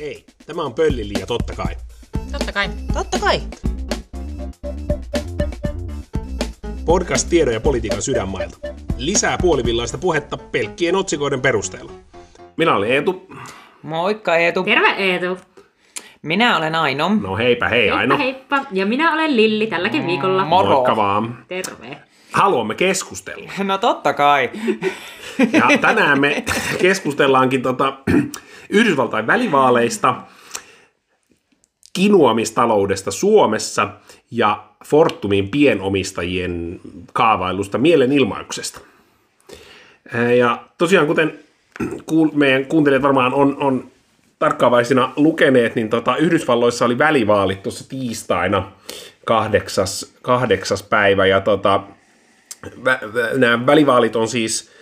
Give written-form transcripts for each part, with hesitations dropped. Ei, tämä on Pöllyli ja totta kai. Totta kai. Totta kai. Podcast tiedon ja politiikan sydänmailta. Lisää puolivillaista puhetta pelkkien otsikoiden perusteella. Minä olen Eetu. Moikka Eetu. Terve Eetu. Minä olen Aino. No heipä hei Aino. Heippa heippa. Ja minä olen Lilli tälläkin viikolla. Moro. Moikka vaan. Terve. Haluamme keskustella. No totta kai. Ja tänään me keskustellaankin Yhdysvaltain välivaaleista, kinuamistaloudesta Suomessa ja Fortumin pienomistajien kaavailusta mielenilmauksesta. Ja tosiaan, kuten meidän kuuntelijat varmaan on tarkkaavaisina lukeneet, niin Yhdysvalloissa oli välivaalit tuossa tiistaina 8. päivä. Ja nämä välivaalit on siis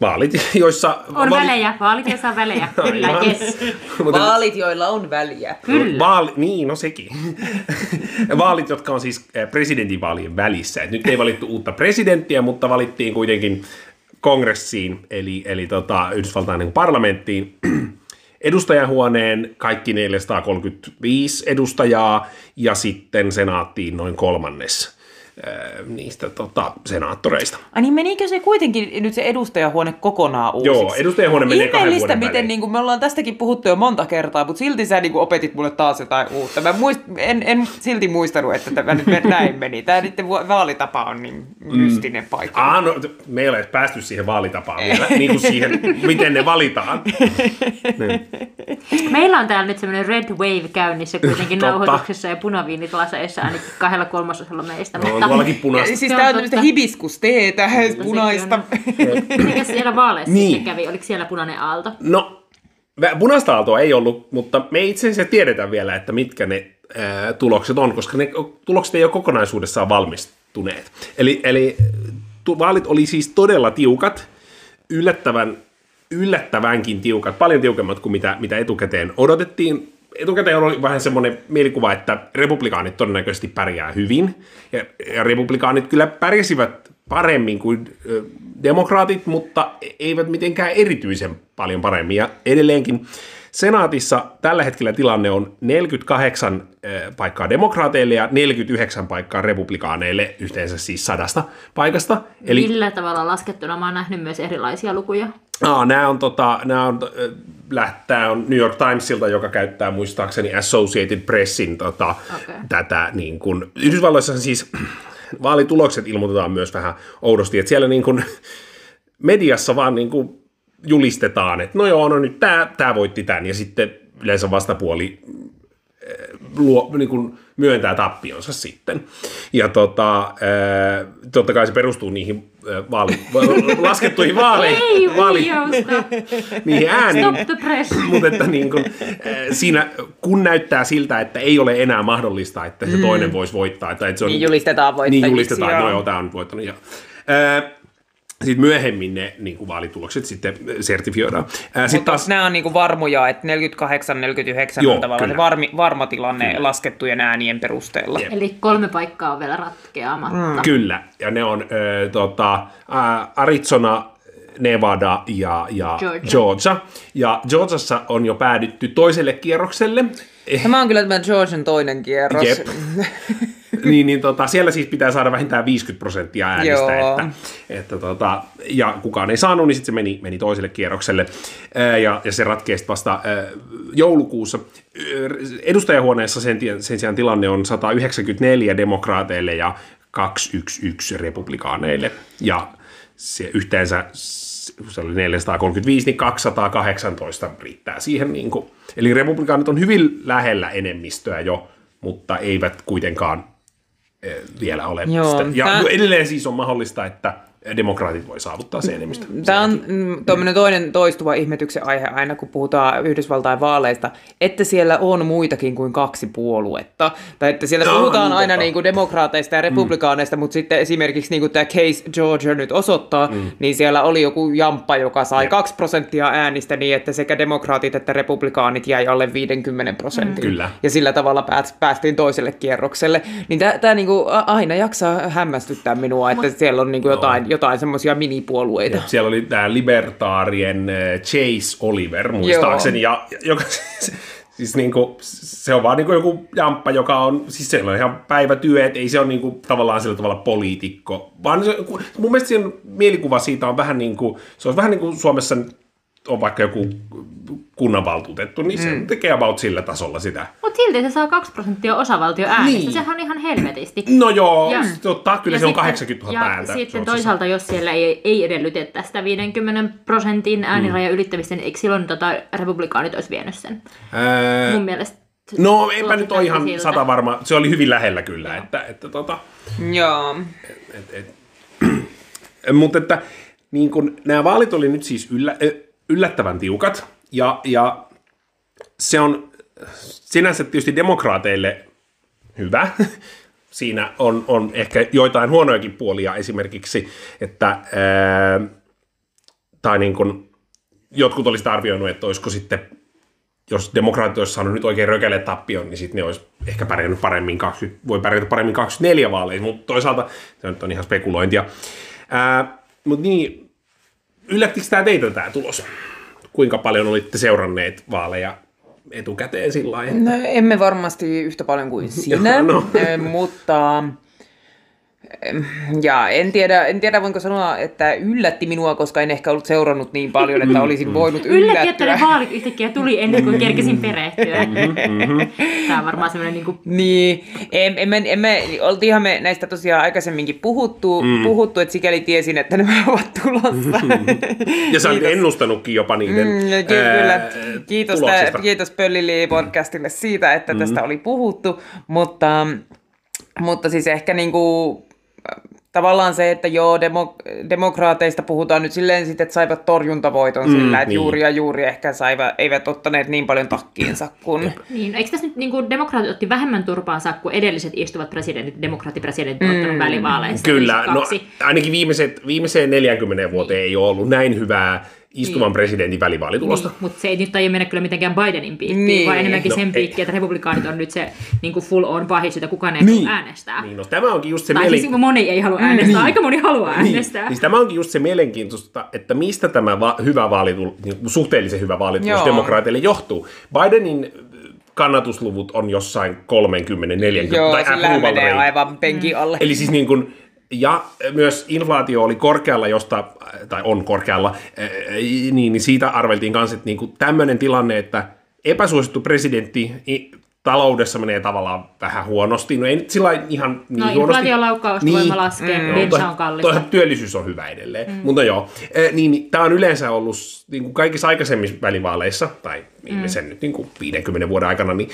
vaalit, joissa... On välejä. Vaalit, joissa on välejä. Kyllä, yes. Vaalit, joilla on väliä. Kyllä. Niin, no sekin. Vaalit, jotka on siis presidentinvaalien välissä. Et nyt ei valittu uutta presidenttiä, mutta valittiin kuitenkin kongressiin, eli Yhdysvaltain parlamenttiin, edustajahuoneen kaikki 435 edustajaa, ja sitten senaattiin noin kolmannes niistä senaattoreista. Ai niin, menikö se kuitenkin nyt se edustajahuone kokonaan uusiksi? Joo, edustajahuone menee 2 vuoden väliin. Ihmeellistä, miten niin kuin me ollaan tästäkin puhuttu jo monta kertaa, mutta silti sä niin kuin opetit mulle taas jotain uutta. Mä en silti muistanut, että tämä nyt näin meni. Tämä niiden vaalitapa on niin mystinen paikka. No, me ei ole päästy siihen vaalitapaan vielä, niin kuin siihen, miten ne valitaan. Niin. Meillä on täällä nyt semmoinen red wave käynnissä kuitenkin nauhoituksessa ja punaviinit laseissa ainakin 2/3 meistä. No, siis tämä on tämmöistä hibiskusteetä, punaista. Mikä siellä vaaleissa niin kävi? Oliko siellä punainen aalto? No, punaista aaltoa ei ollut, mutta me itse asiassa tiedetään vielä, että mitkä ne tulokset on, koska ne tulokset ei ole kokonaisuudessaan valmistuneet. Eli vaalit oli siis todella tiukat, yllättävänkin tiukat, paljon tiukemmat kuin mitä etukäteen odotettiin. Etukäteen oli vähän semmoinen mielikuva, että republikaanit todennäköisesti pärjää hyvin, ja republikaanit kyllä pärjäsivät paremmin kuin demokraatit, mutta eivät mitenkään erityisen paljon paremmin. Ja edelleenkin senaatissa tällä hetkellä tilanne on 48 paikkaa demokraateille ja 49 paikkaa republikaaneille, yhteensä siis 100 paikasta. Eli... Millä tavalla laskettuna? Mä oon nähnyt myös erilaisia lukuja. Tämä on New York Timesilta, joka käyttää muistaakseni Associated Pressin tätä niin kuin Yhdysvalloissa siis vaalitulokset ilmoitetaan myös vähän oudosti, että siellä niin kuin mediassa vaan niin kuin julistetaan, että no joo, no nyt tämä voitti tämän, ja sitten yleensä vastapuoli niin kuin myöntää tappionsa sitten. Ja totta kai se perustuu niihin laskettuihin niihin ääniin. Stop the press. Mutta että niin kuin, siinä, kun näyttää siltä, että ei ole enää mahdollista, että se toinen voisi voittaa. Että se on, niin julistetaan voittajiksi. Niin julistetaan, no joo, tämä on voittanut. Ja, sitten myöhemmin ne niin kuin vaalitulokset sitten sertifioidaan. Mutta taas... nämä on niin kuin varmoja, että 48-49 on tavallaan varma tilanne kyllä laskettujen äänien perusteella. Jep. Eli 3 paikkaa on vielä ratkeamatta. Kyllä, ja ne on Arizona, Nevada ja Georgia. Ja Georgiassa on jo päädytty toiselle kierrokselle. Tämä on kyllä tämä Georgian toinen kierros. Jep. Siellä siis pitää saada vähintään 50% äänistä, että ja kukaan ei saanut, niin sitten se meni toiselle kierrokselle, ja se ratkee sitten vasta joulukuussa. Edustajahuoneessa sen sijaan tilanne on 194 demokraateille ja 211 republikaaneille, ja se yhteensä, se oli 435, niin 218 riittää siihen. Niin kuin. Eli republikaanit on hyvin lähellä enemmistöä jo, mutta eivät kuitenkaan vielä ole. Joo, ja edelleen siis on mahdollista, että demokraatit voi saavuttaa sen enemmistö. Tämä on tuommoinen toinen toistuva ihmetyksen aihe aina, kun puhutaan Yhdysvaltain vaaleista, että siellä on muitakin kuin 2 puoluetta. Tai että siellä puhutaan aina niin kuin demokraateista ja republikaaneista, mutta sitten esimerkiksi niin kuin tämä case Georgia nyt osoittaa, niin siellä oli joku jamppa, joka sai 2% äänistä niin, että sekä demokraatit että republikaanit jäi alle 50%. Ja sillä tavalla päästiin toiselle kierrokselle. Niin tämä niin kuin aina jaksaa hämmästyttää minua, että siellä on niin kuin jotain jotain semmoisia minipuolueita. Ja siellä oli tämä libertaarien Chase Oliver muistaakseni, ja joka siis niinku, se on vaan niinku joku jamppa, joka on, siis se on ihan päivätyö, et ei se ole niinku tavallaan sillä tavalla poliitikko, vaan se, mun mielestä siinä mielikuva siitä on vähän niinku, se olisi vähän niinku Suomessa on vaikka joku kunnanvaltuutettu, niin se tekee about sillä tasolla sitä. Mutta silti se saa 2% osavaltioäänestä, niin. Sehän on ihan helvetisti. No joo, ja, totta, kyllä se on 80 000 ääntä. Ja sitten toisaalta, jos siellä ei edellytetä sitä 50% ääniraja ylittämistä, niin eikö silloin republikaanit olisi vienyt sen? Mun mielestä. No eipä nyt ole ihan siltä. 100 varma, se oli hyvin lähellä kyllä. Joo. Että joo. Mutta että niin kun, nämä vaalit oli nyt siis yllättävän tiukat, ja se on sinänsä tietysti demokraateille hyvä. Siinä on ehkä joitain huonojakin puolia esimerkiksi, että tai niin kuin jotkut olisivat arvioinut, että olisiko sitten, jos demokraatit olisi saanut nyt oikein rökälle tappion, niin sitten ne olisi ehkä pärjännyt paremmin, voi pärjätä paremmin 24 vaaleissa, mutta toisaalta se nyt on ihan spekulointia. Mutta niin, yllättikö tämä teitä tämä tulos? Kuinka paljon olitte seuranneet vaaleja etukäteen sillä lailla? No, emme varmasti yhtä paljon kuin sinä, mutta ja en tiedä voinko sanoa, että yllätti minua, koska en ehkä ollut seurannut niin paljon, että olisin voinut yllättyä. Yllätti, että ne vaalit yhtäkkiä tuli ennen kuin kerkesin perehtyä. Tämä on varmaan semmoinen niin. Oltiin ihan me näistä tosiaan aikaisemminkin puhuttu, että sikäli tiesin, että nämä ovat tulossa. Ja sä olet ennustanutkin jopa niiden kyllä. Kiitos Pöllili-podcastille siitä, että tästä oli puhuttu, mutta siis ehkä niinku tavallaan se, että joo, demokraateista puhutaan nyt silleen sitten, että saivat torjuntavoiton sillä, että niin. juuri ehkä eivät ottaneet niin paljon takkiinsa kuin... Niin, eikö tässä nyt niinku demokraatit otti vähemmän turpaansa kuin edelliset istuvat presidentit, demokraattipresidentit ottanut välivaaleissa? Kyllä, no ainakin viimeiseen 40 vuoteen ei ole ollut näin hyvää istuvan presidentin välivaalitulosta. Niin, mutta se ei nyt tajua mennä kyllä mitenkään Bidenin piikkiin, niin. Vaan enemmänkin sen piikkiin, että republikaanit on nyt se niin full on pahis, jota kukaan ei halua äänestää. Niin, no, tämä onkin just se siis moni ei halua äänestää, aika moni haluaa äänestää. Niin, siis tämä onkin just se mielenkiintoista, että mistä tämä suhteellisen hyvä vaalitulos demokraateille johtuu. Bidenin kannatusluvut on jossain 30-40. Joo, sillä menee aivan penkin alle. Eli siis niin kuin... Ja myös inflaatio oli korkealla, on korkealla, niin siitä arveltiin kanssa, että niin tämmöinen tilanne, että epäsuosittu presidentti taloudessa menee tavallaan vähän huonosti. No ei nyt sillä ihan niin huonosti. No inflaatiolaukkausvoima laskee, bensa on kallista. Työllisyys on hyvä edelleen, mutta joo. Niin, tämä on yleensä ollut niin kuin kaikissa aikaisemmissa välivaaleissa, tai sen nyt niin kuin 50 vuoden aikana, niin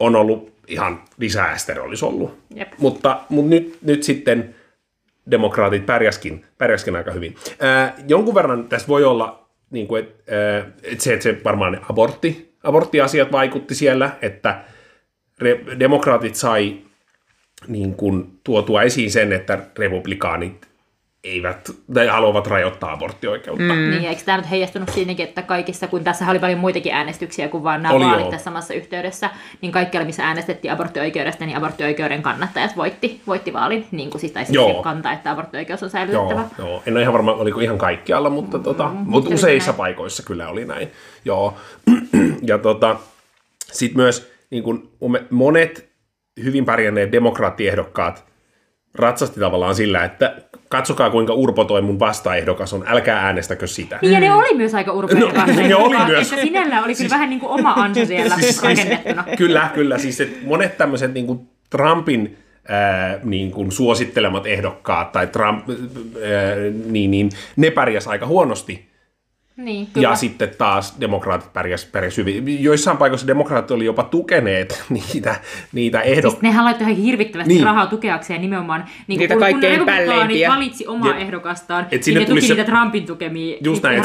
on ollut ihan disaster olisi ollut. Jep. Mutta nyt sitten... Demokraatit pärjäskin aika hyvin. Jonkun verran tässä voi olla, niin kuin, että se varmaan aborttiasiat vaikutti siellä, että demokraatit sai niin kuin, tuotua esiin sen, että republikaanit haluavat rajoittaa aborttioikeutta. Niin, eikö tämä nyt heijastunut siinäkin, että kaikissa, kun tässä oli paljon muitakin äänestyksiä kuin vaan nämä vaalit tässä samassa yhteydessä, niin kaikkialla, missä äänestettiin aborttioikeudesta, niin aborttioikeuden kannattajat voitti vaalin, niin kuin siis taisi kantaa, että aborttioikeus on säilytettävä. Joo. En ole ihan varma, oliko ihan kaikkialla, mutta, mutta useissa paikoissa kyllä oli näin. Joo. Ja sitten myös niin kun monet hyvin pärjänneet demokraattiehdokkaat ratsasti tavallaan sillä, että katsokaa kuinka urpo toi mun vastaehdokas on, älkää äänestäkö sitä. Niin ja ne oli myös aika urpoja vastaehdokas, että sinällä oli kyllä vähän niin kuin oma ansa siellä rakennettuna. Kyllä, siis että monet tämmöiset niin kuin Trumpin niin kuin suosittelemat ehdokkaat tai Trump, niin ne pärjäs aika huonosti. Niin, ja sitten taas demokraatit pärjäs hyvin. Joissain paikoissa demokraatit oli jopa tukeneet niitä ehdokkaita. Siis nehän laittoi hirvittävästi rahaa tukeakseen nimenomaan. Niin kun republikaanit valitsi omaa ehdokastaan, niin ne tuki niitä Trumpin tukemia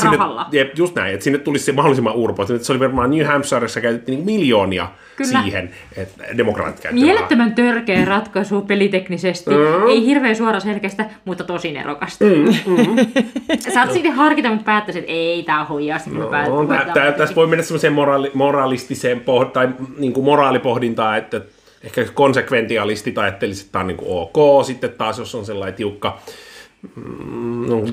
rahalla. Just näin, että sinne tulisi se mahdollisimman urpo. Se oli varmaan New Hampshireissa käytettiin miljoonia siihen, että demokraatit käyttivät rahaa. Mielettömän törkeä ratkaisu peliteknisesti. Ei hirveän suoraselkäistä, mutta tosi nerokasta. Saat siitä harkita, mutta päättäisit, että ei. Tämä on huijaus. Tässä voi mennä semmoiseen moraalistiseen tai niin kuin moraalipohdintaan, että ehkä konsekventialisti ajattelisi, että tämä on niin kuin ok. Sitten taas, jos on sellainen tiukka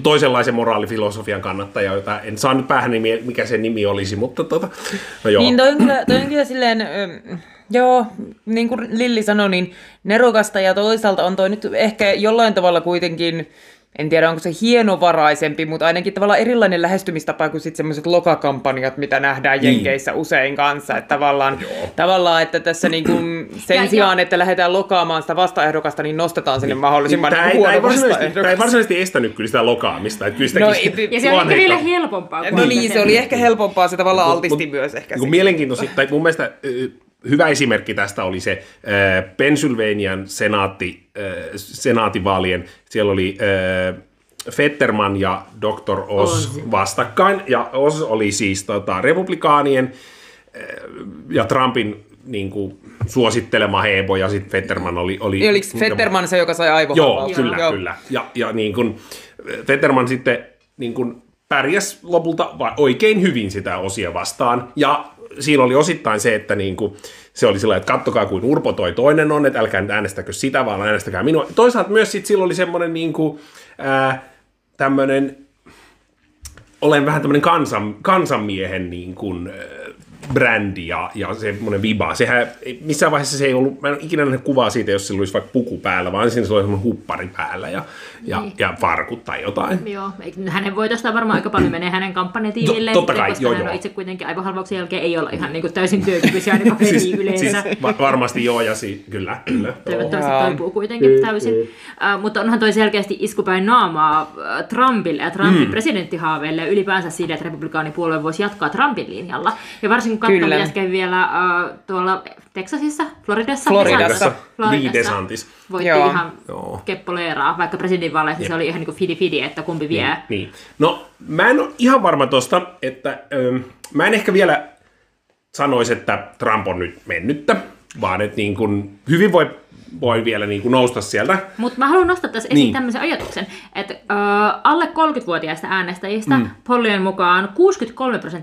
toisenlaisen moraalifilosofian kannattaja, jota en saa nyt päähän nimiä, mikä se nimi olisi, mutta no joo. Niin toi on kyllä silleen, joo, niin kuin Lilli sanoi, niin nerokasta ja toisaalta on toi nyt ehkä jollain tavalla kuitenkin, en tiedä onko se hienovaraisempi, mutta ainakin tavallaan erilainen lähestymistapa kuin sitten semmoiset lokakampanjat, mitä nähdään Jenkeissä usein kanssa. Että tavallaan, että tässä niin kuin sen sijaan, että lähdetään lokaamaan sitä vastaehdokasta, niin nostetaan sinne mahdollisimman huono vastaehdokas. Tämä ei varsinaisesti estänyt kyllä sitä lokaamista. Että kyllä ja se oli vielä helpompaa. No niin, se oli ehkä helpompaa, se tavallaan altisti myös ehkä. Mielenkiintoista, tai mun mielestä hyvä esimerkki tästä oli se Pennsylvanian senaatinvaalien. Siellä oli Fetterman ja Dr. Oz vastakkain, ja Oz oli siis republikaanien ja Trumpin niin kuin suosittelema hebo, ja sitten Fetterman oli... Oliko Fetterman se, joka sai aivohaavaa? Joo, kyllä. Ja niin kuin Fetterman sitten niin kuin pärjäs lopulta oikein hyvin sitä Ozia vastaan, ja siinä oli osittain se, että niinku, se oli sillä, että kattokaa kuin Urpo toi toinen on, että älkää nyt äänestäkö sitä, vaan äänestäkää minua. Toisaalta myös sit silloin oli semmoinen niinku, tämmöinen, olen vähän tämmöinen kansanmiehen niinku, brändi ja semmoinen viba. Sehän missään vaiheessa se ei ollut, mä en ole ikinä nähnyt kuvaa siitä, jos sillä olisi vaikka puku päällä, vaan siinä se oli semmoinen huppari päällä ja farkut tai jotain. Joo, hänen voitostaan varmaan aika paljon menee hänen kampanjatiimilleen, koska hän on itse kuitenkin aivohalvauksen jälkeen ei ole ihan niin kuin täysin työkykyisiä ainakaan siis, yleensä. Siis varmasti joo, ja kyllä. Toivottavasti toipuu kuitenkin täysin. Mutta onhan toi selkeästi iskupäin naamaa Trumpille ja Trumpin presidenttihaaveille ylipäänsä siitä, että republikaanipuolue voisi jatkaa Trumpin linjalla. Ja varsinkin katsoin äsken vielä tuolla Texasissa, Floridassa. DeSantis. Voitti ihan keppoleeraa, vaikka presidentinvaaleissa se oli ihan niin kuin fidi-fidi, että kumpi vie. Niin. No, mä en ole ihan varma tuosta, että mä en ehkä vielä sanoisi, että Trump on nyt mennyttä, vaan että niin kuin hyvin voi vielä niin kuin nousta sieltä. Mutta mä haluan nostaa tässä esiin tämmöisen ajatuksen, että alle 30-vuotiaista äänestäjistä pollien mukaan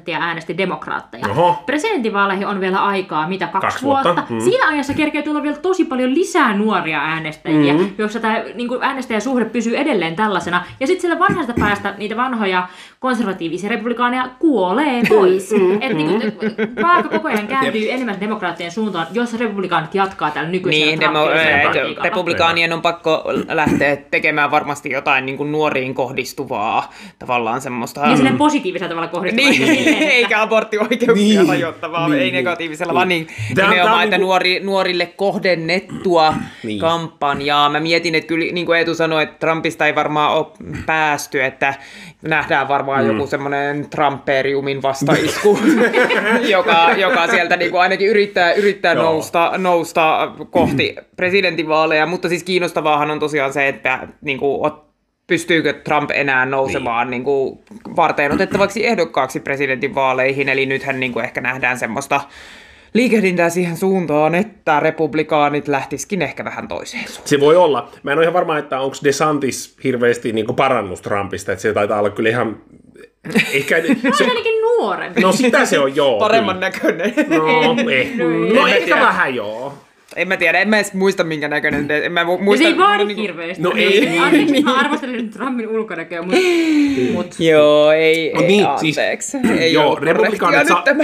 63% äänesti demokraatteja. Presidentinvaaleihin on vielä aikaa, mitä kaksi vuotta. Siinä ajassa kerkee tulla vielä tosi paljon lisää nuoria äänestäjiä, joissa tämä niin äänestäjäsuhde pysyy edelleen tällaisena. Ja sitten siellä vanhasta päästä niitä vanhoja konservatiivisia republikaaneja kuolee pois. Että niin vaaka koko ajan kääntyy enemmän demokraattien suuntaan, jos republikaanit jatkaa tällä nykyisellä Trumpilla. Republikaanien on pakko lähteä tekemään varmasti jotain niin kuin nuoriin kohdistuvaa, tavallaan semmoista... Niin silleen positiivisella tavalla kohdistuvaa. Niin, eikä aborttioikeuksia rajoittavaa, ei negatiivisella, vaan niin nimenomaan, että nuorille kohdennettua kampanjaa. Mä mietin, että kyllä niin kuin Eetu sanoi, että Trumpista ei varmaan ole päästy, että nähdään varmaan joku semmoinen Trumperiumin vastaisku, joka sieltä niin kuin ainakin yrittää nousta kohti presidentinvaaleja, mutta siis kiinnostavaahan on tosiaan se, että niin kuin, pystyykö Trump enää nousemaan niin kuin, varten otettavaksi ehdokkaaksi presidentinvaaleihin, eli nythän niin kuin, ehkä nähdään semmoista liikehdintää siihen suuntaan, että republikaanit lähtisikin ehkä vähän toiseen suuntaan. Se voi olla. Mä en ole ihan varma, että onko DeSantis hirveästi niin kuin parannus Trumpista, että se taitaa olla kyllä ihan... Ehkä... Se on ainakin nuorempi. No sitä se on, joo. Paremman näköinen. No ehkä vähän joo. En mä tiedä, en mä edes muista minkä näköinen. Se ei vaadi hirveästi. No ei. Mä arvostelin nyt Trumpin ulkonäköä, mutta... Joo, ei anteeksi. Ei ole korrektia nyt tämä,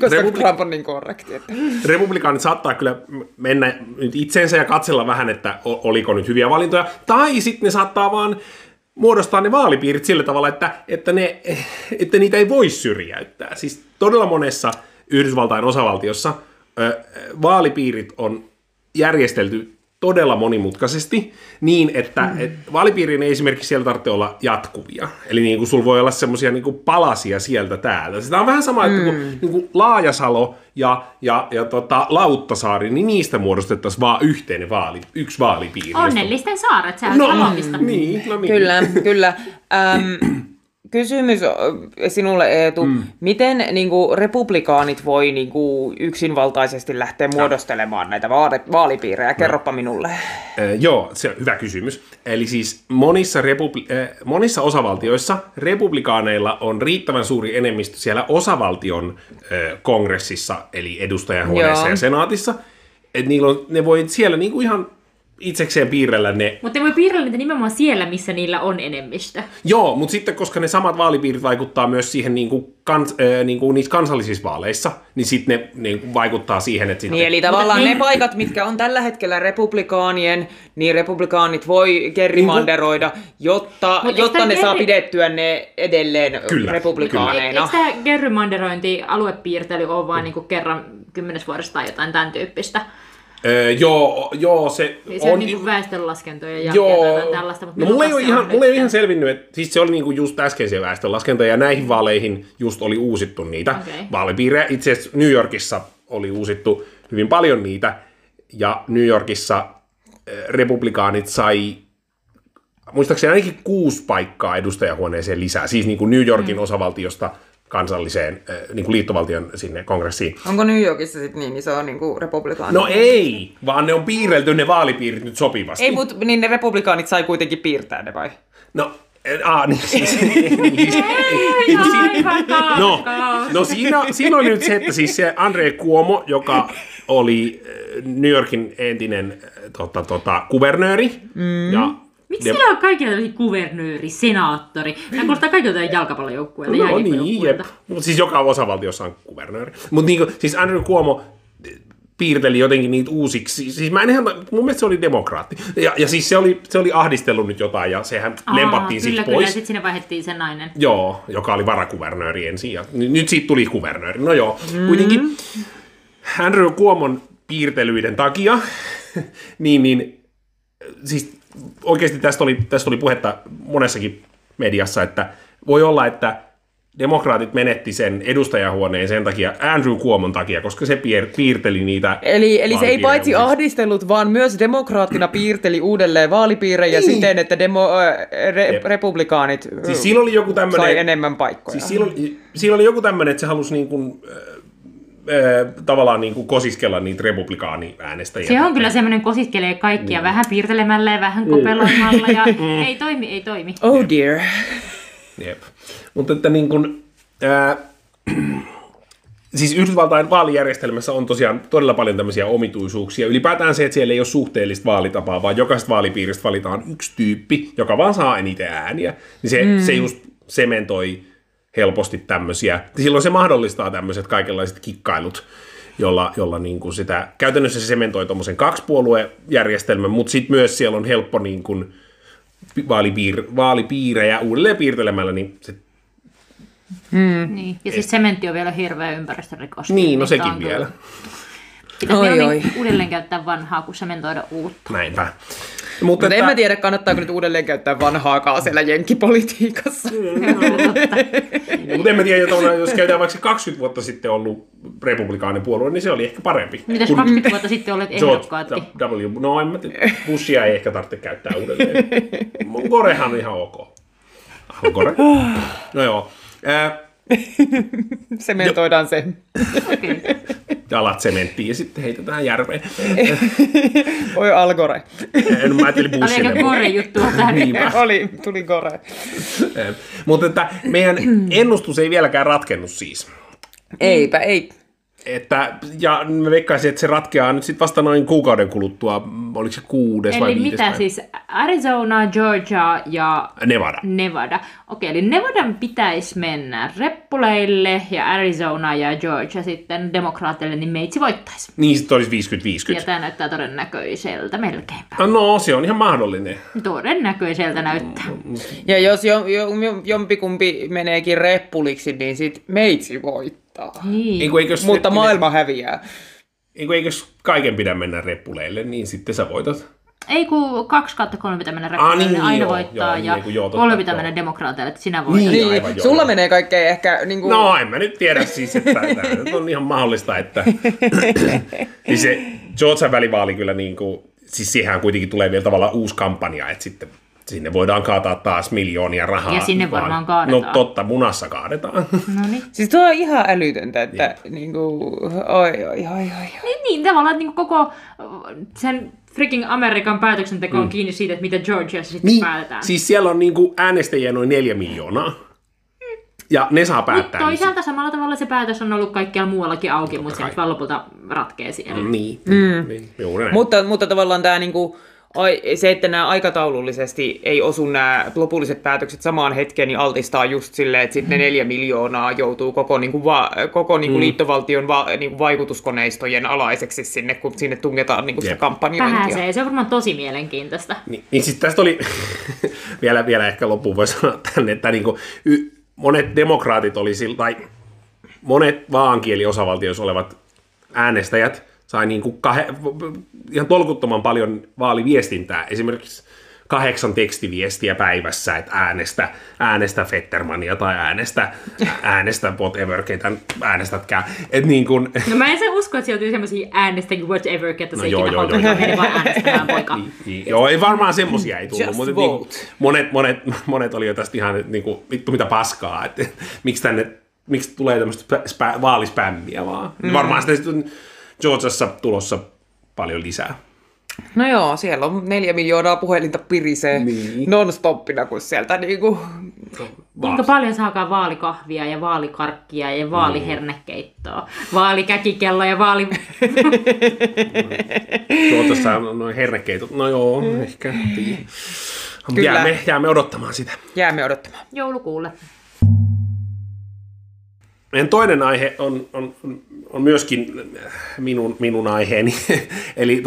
koska Trump on niin korrekti. Republikaanit saattaa kyllä mennä nyt itseensä ja katsella vähän, että oliko nyt hyviä valintoja. Tai sitten ne saattaa vaan muodostaa ne vaalipiirit sillä tavalla, että niitä ei voi syrjäyttää. Siis todella monessa Yhdysvaltain osavaltiossa vaalipiirit on järjestelty todella monimutkaisesti niin, että vaalipiirin ei esimerkiksi siellä tarvitse olla jatkuvia. Eli niin kuin sulla voi olla semmoisia niin kuin palasia sieltä täältä. Sitä on vähän sama, että kun niin kuin Laajasalo ja Lauttasaari, niin niistä muodostettaisiin vaan yhteinen yksi vaalipiiri. Onnellisten saaret, sä olet haluamista. Niin. Kyllä. Kysymys sinulle, Eetu. Miten niin kuin, republikaanit voi niin kuin, yksinvaltaisesti lähteä muodostelemaan näitä vaalipiirejä? Kerropa minulle. Joo, se on hyvä kysymys. Eli siis monissa osavaltioissa republikaaneilla on riittävän suuri enemmistö siellä osavaltion kongressissa, eli edustajainhuoneessa ja senaatissa. Että ne voi siellä niin kuin ihan itsekseen piirrellä ne. Mutta ne voi piirrellä niitä nimenomaan siellä, missä niillä on enemmistö. Joo, mutta sitten koska ne samat vaalipiirit vaikuttaa myös siihen niinku niissä kansallisissa vaaleissa, niin sitten ne niinku vaikuttaa siihen, että sitten... Niin, eli tavallaan ne paikat, mitkä on tällä hetkellä republikaanien, niin republikaanit voi gerrymanderoida, jotta ne saa pidettyä ne edelleen kyllä, republikaaneina. Eikö tämä gerrymanderointi, aluepiirtely on vaan niinku kerran 10 vuodessa tai jotain tämän tyyppistä? Joo, se on... Se on niinku väestönlaskentoja ja tällaista, mutta... No, mulle ei ole ihan selvinnyt, että siis se oli niinku just äskeisiä väestönlaskentoja, ja näihin vaaleihin just oli uusittu niitä vaalipiirejä. Itse asiassa New Yorkissa oli uusittu hyvin paljon niitä, ja New Yorkissa republikaanit sai, muistaakseni ainakin 6 paikkaa edustajahuoneeseen lisää, siis niinku New Yorkin osavaltiosta kansalliseen niin liittovaltion sinne kongressiin. Onko New Yorkissa sitten niin iso niin republikaani? No ei, vaan ne on piirrelty ne vaalipiirit nyt sopivasti. Ei, mutta niin ne republikaanit sai kuitenkin piirtää ne vai? No, siinä on nyt se, että siis se Andrew Cuomo, joka oli New Yorkin entinen kuvernööri ja... Miksi sillä on kaikilla kuvernööri, senaattori? Nämä kuulostaa kaikilla jotain jalkapallojoukkueelta. No niin, jep. Siis joka osavaltiossa on kuvernööri. Mutta niinku, siis Andrew Cuomo piirteli jotenkin niitä uusiksi. Siis mä en ihan, mun mielestä se oli demokraatti. Ja siis se oli ahdistellut nyt jotain ja sehän lempattiin siksi pois. Kyllä, ja sitten sinne vaihdettiin se nainen. Joo, joka oli varakuvernööri ensin. Ja nyt siitä tuli kuvernööri. No joo, kuitenkin Andrew Cuomon piirtelyiden takia, niin siis... Oikeasti tästä oli puhetta monessakin mediassa, että voi olla, että demokraatit menetti sen edustajahuoneen sen takia, Andrew Cuomon takia, koska se piirteli niitä. Eli se ei paitsi ahdistellut, vaan myös demokraattina piirteli uudelleen vaalipiirejä siten, että republikaanit siis sillä oli joku tämmönen, sai enemmän paikkoja. Siis sillä oli joku tämmöinen, että se halusi niin kuin... tavallaan niin kuin kosiskella niitä republikaani-äänestäjiä. Se on kyllä semmoinen kosiskelee kaikkia vähän piirtelemällä ja vähän kopeloimalla ja ei toimi. Oh dear. Jep. Mutta että niin kuin, siis Yhdysvaltain vaalijärjestelmässä on tosiaan todella paljon tämmöisiä omituisuuksia. Ylipäätään se, että siellä ei ole suhteellista vaalitapaa, vaan jokaisesta vaalipiiristä valitaan yksi tyyppi, joka vaan saa eniten ääniä. Niin se just sementoi helposti tämmöisiä. Silloin se mahdollistaa tämmöiset kaikenlaiset kikkailut, jolla niin kuin sitä, käytännössä se sementoi tommosen 2-puoluejärjestelmän, mutta sitten myös siellä on helppo niin kuin vaalipiirejä uudelleen piirtelemällä, niin se... Niin. Ja siis sementti on vielä hirveä ympäristörikos. Niin, no sekin vielä. Pitäisi uudelleen käyttää vanhaa, kun sementoida uutta. Näinpä. Mutta en mä tiedä, kannattaako nyt uudelleen käyttää vanhaakaan siellä jenkkipolitiikassa. Mutta en mä tiedä, jos käytetään vaikka 20 vuotta sitten ollut republikaanipuolue, niin se oli ehkä parempi. Mitäs 20 vuotta sitten olet ehdokkaatti? No en mä tiedä, Bushia ei ehkä tarvitse käyttää uudelleen. Gorehan on ihan ok. Al Gore. No joo. Sementoidaan se. Okay. Jalat sementtiin ja sitten heitetään järveen. Oi Al Gore. No, mä ajattelin bussille. Oli aika gore juttu. Tuli gore. Mutta että meidän ennustus ei vieläkään ratkennut siis. Eipä, ei. Että, ja mä veikkaisin, että se ratkeaa nyt sitten vasta noin kuukauden kuluttua, oliko se 6. vai 5. Eli mitä siis? Arizona, Georgia ja Nevada. Okei, eli Nevadan pitäisi mennä reppuleille ja Arizona ja Georgia sitten demokraateille, niin meitsi voittaisi. Niin, sitten olisi 50-50. Ja tämä näyttää todennäköiseltä melkeinpä. No, se on ihan mahdollinen. Todennäköiseltä näyttää. Ja jos jompikumpi meneekin reppuliksi, niin sitten meitsi voittaa. Niin. Mutta maailma häviää. Eikös kaiken pidä mennä reppuleille, niin sitten sä voitat. Ei kun 2/3 pitää mennä reppuleille, niin aina voittaa joo, ja 3 pitää mennä demokraateille, että sinä voitat. Niin, sulla menee kaikkea ehkä... Niin kuin... No en mä nyt tiedä siis, että tämä on ihan mahdollista, että... siis se Georgian välivaali kyllä niin kuin... Siis siihen kuitenkin tulee vielä tavallaan uusi kampanja, että sitten... Sinne voidaan kaataa taas miljoonia rahaa. Ja sinne varmaan kaadetaan. No totta, munassa kaadetaan. Noniin. Siis tuo on ihan älytöntä, että niinku, oi. Niin, tavallaan niinku koko sen freaking Amerikan päätöksenteko on kiinni siitä, että mitä Georgiassa sitten päätetään. Siis siellä on niinku äänestäjiä noin 4 miljoonaa. Ja ne saa päättää. Mutta toisaalta missä. Samalla tavalla se päätös on ollut kaikkialla muuallakin auki, mutta se nyt vaan lopulta ratkeaa siellä. Niin. Mutta tavallaan tämä niinku... se, että nämä aikataulullisesti ei osu nämä lopulliset päätökset samaan hetkeen, niin altistaa just silleen, että sitten 4 miljoonaa joutuu koko liittovaltion vaikutuskoneistojen alaiseksi sinne, kun sinne tungetaan niin kuin sitä kampanjointia. Pääsee, se on varmaan tosi mielenkiintoista. Niin siis tästä oli, vielä ehkä loppuun voi sanoa tänne, että niin kuin monet demokraatit oli tai monet vaankieliosavaltioissa olevat äänestäjät sai niin kuin ihan tolkuttoman paljon vaaliviestintää. Esimerkiksi 8 tekstiviestiä päivässä, että äänestä Fettermania tai äänestä whatever, ketä äänestätkään. Et niin kun... No mä en sen usko, että sieltä on sellaisia äänestä whatever, ketä se ikinä halutaan mennä vaan äänestämään poika. Joo, ei varmaan semmosia ei tullut, mutta niin, monet oli jo tästä ihan niin kuin, vittu mitä paskaa, että miksi tulee tämmöistä vaalispämmiä vaan. Varmaan sitten Georgiassa tulossa paljon lisää. No joo, siellä on 4 miljoonaa puhelinta pirisee niin non-stoppina, kun sieltä niinku... Kuinka paljon saakaan vaalikahvia ja vaalikarkkia ja vaalihernekeittoa, vaalikäkikelloa ja vaali... Tuotossa on noin hernekeitot, no joo, ehkä. Kyllä. Jäämme odottamaan sitä. Jäämme odottamaan. Joulukuulle. Meidän toinen aihe on myöskin minun aiheeni, eli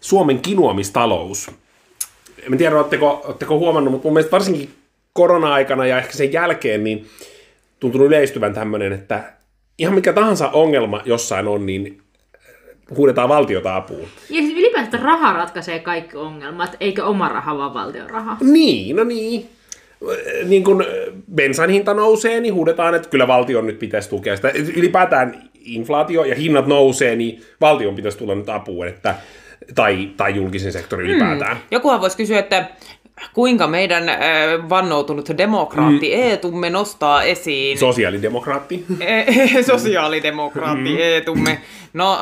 Suomen kinuamistalous. En tiedä, oletteko huomannut, mutta mun mielestä varsinkin korona-aikana ja ehkä sen jälkeen niin tuntuu yleistyvän tämmöinen, että ihan mikä tahansa ongelma jossain on, niin huudetaan valtiota apuun. Ja siis ylipäätään raha ratkaisee kaikki ongelmat, eikä oma raha, vaan valtion raha. Niin, no niin. Niin kun bensan hinta nousee, niin huudetaan, että kyllä valtion nyt pitäisi tukea sitä. Ylipäätään inflaatio ja hinnat nousee, niin valtion pitäisi tulla nyt apuun, että tai julkisen sektorin ylipäätään. Jokuhan voisi kysyä, että kuinka meidän vannoutunut demokraatti Eetumme nostaa esiin... Sosiaalidemokraatti. Sosiaalidemokraatti Eetumme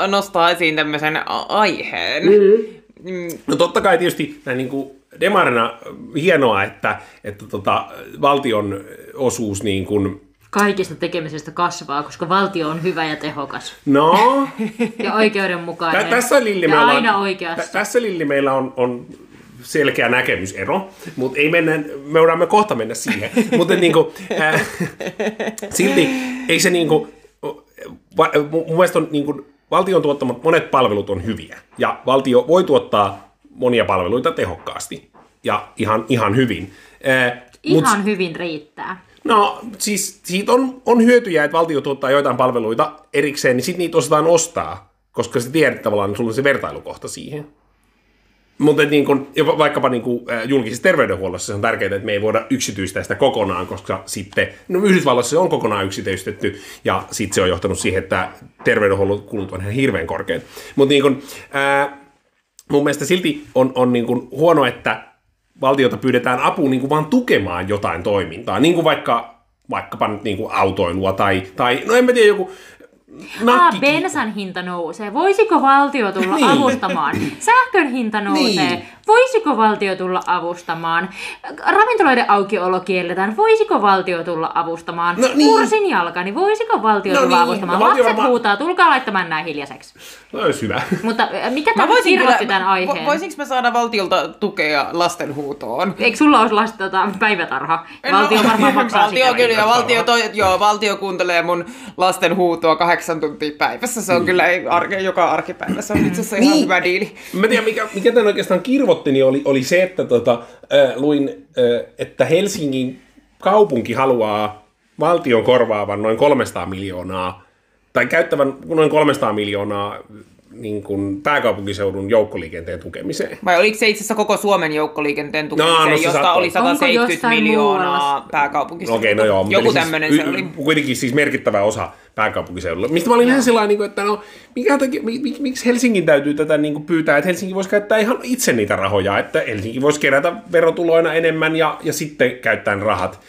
nostaa esiin tämmöisen aiheen. No totta kai tietysti näin niin kuin demarina hienoa, että valtion osuus... Niin kuin kaikista tekemisestä kasvaa, koska valtio on hyvä ja tehokas. No. Ja oikeudenmukainen. Tässä Lilli meillä on selkeä näkemysero, mutta me voidaan kohta mennä siihen. Mutta niinku, silti ei se niinku, mun mielestä on niinku, valtion tuottamat monet palvelut on hyviä. Ja valtio voi tuottaa monia palveluita tehokkaasti ja ihan hyvin. Ihan hyvin riittää. No, siis siitä on hyötyjä, että valtio tuottaa joitain palveluita erikseen, niin sitten niitä osataan ostaa, koska se tiedät tavallaan, että sulla on se vertailukohta siihen. Mutta niin vaikkapa niin kun julkisessa terveydenhuollossa se on tärkeää, että me ei voida yksityistää sitä kokonaan, koska sitten, no Yhdysvalloissa se on kokonaan yksityistetty, ja sitten se on johtanut siihen, että terveydenhuollon kulut on ihan hirveän korkeat. Mutta niin kun, mun mielestä silti on niin kun huono, että valtiota pyydetään apuun niin kuin vaan tukemaan jotain toimintaa, niin kuin vaikkapa nyt niin kuin autoilua tai no en mä tiedä joku... bensan hinta nousee. Voisiko valtio tulla avustamaan? Sähkön hinta nousee. Niin. Voisiko valtio tulla avustamaan? Ravintoloiden aukiolo kielletään. Voisiko valtio tulla avustamaan? No, niin. Mursin jalkani. Voisiko valtio tulla avustamaan? No, lapset huutaa. Tulkaa laittamaan nämä hiljaiseksi. No olisi hyvä. Mutta mikä tämä kirjoitti tämän aiheen? Voisinko mä saada valtiolta tukea lastenhuutoon? Eikö sulla olisi päivätarha? Valtio varmaan maksaa valtio, sitä. Kyllä, valtio kuuntelee mun lastenhuutoa 8 tuntia päivässä. Se on kyllä joka arkipäivä. Se on itse asiassa ihan hyvä diili. Mä tiedän, mikä tämän oikeastaan kirvotti, niin oli se, että luin, että Helsingin kaupunki haluaa valtion korvaavan noin 300 miljoonaa, tai käyttävän noin 300 miljoonaa niin kuin pääkaupunkiseudun joukkoliikenteen tukemiseen. Vai oliko se itse asiassa koko Suomen joukkoliikenteen tukemiseen, josta oli 170 miljoonaa pääkaupunkiseudun? Okei, no joo. Joku tämmöinen se oli. Kuitenkin siis merkittävä osa pääkaupunkiseudulla. Mistä mä olin ihan sellainen, että no, miksi Helsingin täytyy tätä niin kuin pyytää, että Helsinki voisi käyttää ihan itse niitä rahoja, että Helsinki voisi kerätä verotuloina enemmän ja sitten käyttää rahat.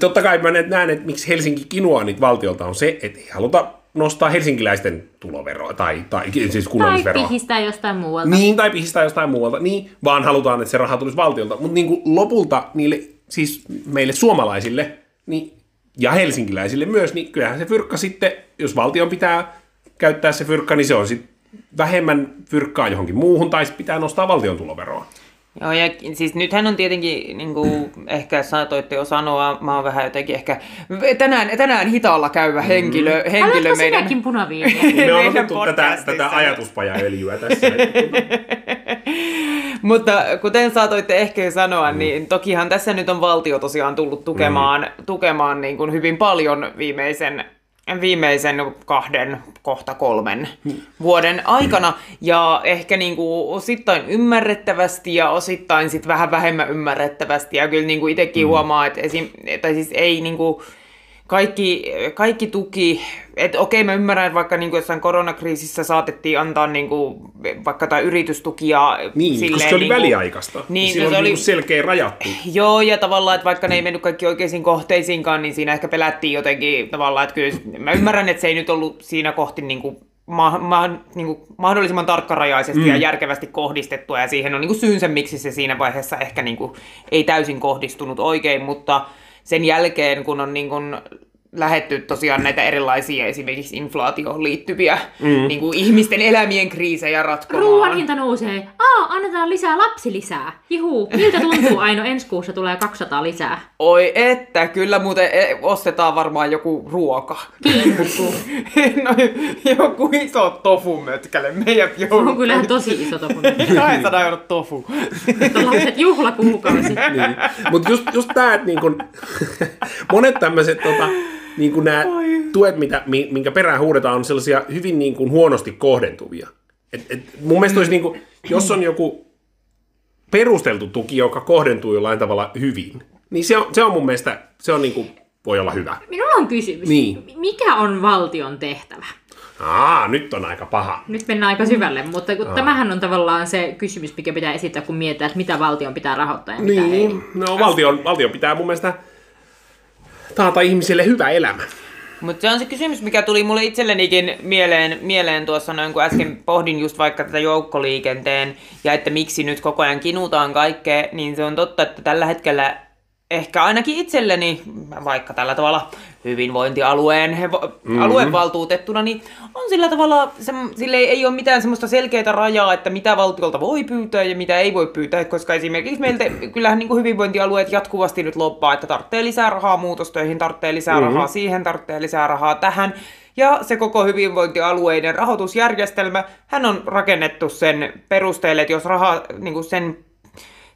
Totta kai mä näen, että miksi Helsinki kinuaa niitä valtiolta on se, että ei haluta nostaa helsinkiläisten tuloveroa tai siis kunnallisveroa. Tai pihistää jostain muualta. Niin, tai pihistää jostain muualta. Niin, vaan halutaan, että se raha tulisi valtiolta. Mutta niin lopulta niille, siis meille suomalaisille niin, ja helsinkiläisille myös, niin kyllähän se fyrkka sitten, jos valtion pitää käyttää se fyrkka, niin se on sitten vähemmän fyrkkaa johonkin muuhun, tai pitää nostaa valtion tuloveroa. Joo, ja siis nythän on tietenkin, niin kuin ehkä saatoitte jo sanoa, mä oon vähän jotenkin ehkä tänään hitaalla käyvä henkilö meidän... Haluatko sinäkin punaviiniä? Me on otettu tätä ajatuspajaöljyä tässä. Mutta kuten saatoitte ehkä jo sanoa, niin tokihan tässä nyt on valtio tosiaan tullut tukemaan niin kuin hyvin paljon viimeisen 2, kohta 3 vuoden aikana, ja ehkä niin kuin osittain ymmärrettävästi ja osittain sit vähän vähemmän ymmärrettävästi, ja kyllä niin kuin itsekin huomaa, että siis ei niin kuin kaikki tuki, että okei, mä ymmärrän, että vaikka niin kuin jossain koronakriisissä saatettiin antaa niin kuin vaikka tai yritystukia. Niin, silleen, koska se oli niin kuin väliaikaista, niin silloin se oli niin selkeä rajattu. Joo, ja tavallaan, että vaikka ne ei mennyt kaikki oikeisiin kohteisiinkaan, niin siinä ehkä pelättiin jotenkin tavallaan, että kyllä mä ymmärrän, että se ei nyt ollut siinä kohti niin kuin mahdollisimman tarkkarajaisesti ja järkevästi kohdistettua, ja siihen on niin kuin syynsä, miksi se siinä vaiheessa ehkä niin kuin ei täysin kohdistunut oikein, mutta sen jälkeen, kun on niin kun lähdetty tosiaan näitä erilaisia esimerkiksi inflaatioon liittyviä niin kun ihmisten elämien kriisejä ratkomaan. Ruuan hinta nousee. Annetaan lisää lapsilisää. Juhu, miltä tuntuu Aino? Ensi kuussa tulee 200 lisää. Oi että, kyllä muuten ostetaan varmaan joku ruoka. Kiinnostuu. No, joku iso tofu-mötkälle. Meidän joulun. On kyllä tosi iso tofu-mötkälle. 200 € tofu. Lapset juhlakuukausi. Niin. Mutta just tämä, että niin kun monet tämmöiset... Niin kuin nämä tuet, minkä perään huudetaan, on sellaisia hyvin niin kuin huonosti kohdentuvia. Et mun mielestä olisi, niin kuin, jos on joku perusteltu tuki, joka kohdentuu jollain tavalla hyvin, niin se on mun mielestä, se on niin kuin, voi olla hyvä. Minulla on kysymys. Niin. Mikä on valtion tehtävä? Nyt on aika paha. Nyt mennään aika syvälle, mutta kun tämähän on tavallaan se kysymys, mikä pitää esittää, kun mietitään, että mitä valtion pitää rahoittaa ja mitä ei. No valtion pitää mun mielestä... taata ihmisille hyvä elämä. Mutta se on se kysymys, mikä tuli mulle itsellenikin mieleen tuossa noin, kun äsken pohdin just vaikka tätä joukkoliikenteen ja että miksi nyt koko ajan kinutaan kaikkea, niin se on totta, että tällä hetkellä ehkä ainakin itselleni, vaikka tällä tavalla hyvinvointialueen aluevaltuutettuna, niin on sillä tavalla, sille ei ole mitään semmoista selkeää rajaa, että mitä valtiolta voi pyytää ja mitä ei voi pyytää, koska esimerkiksi meiltä kyllähän niin kuin hyvinvointialueet jatkuvasti nyt loppaa, että tarvitsee lisää rahaa muutostöihin, tarvitsee lisää rahaa siihen, tarvitsee lisää rahaa tähän. Ja se koko hyvinvointialueiden rahoitusjärjestelmä, hän on rakennettu sen perusteelle, että jos rahaa niin kuin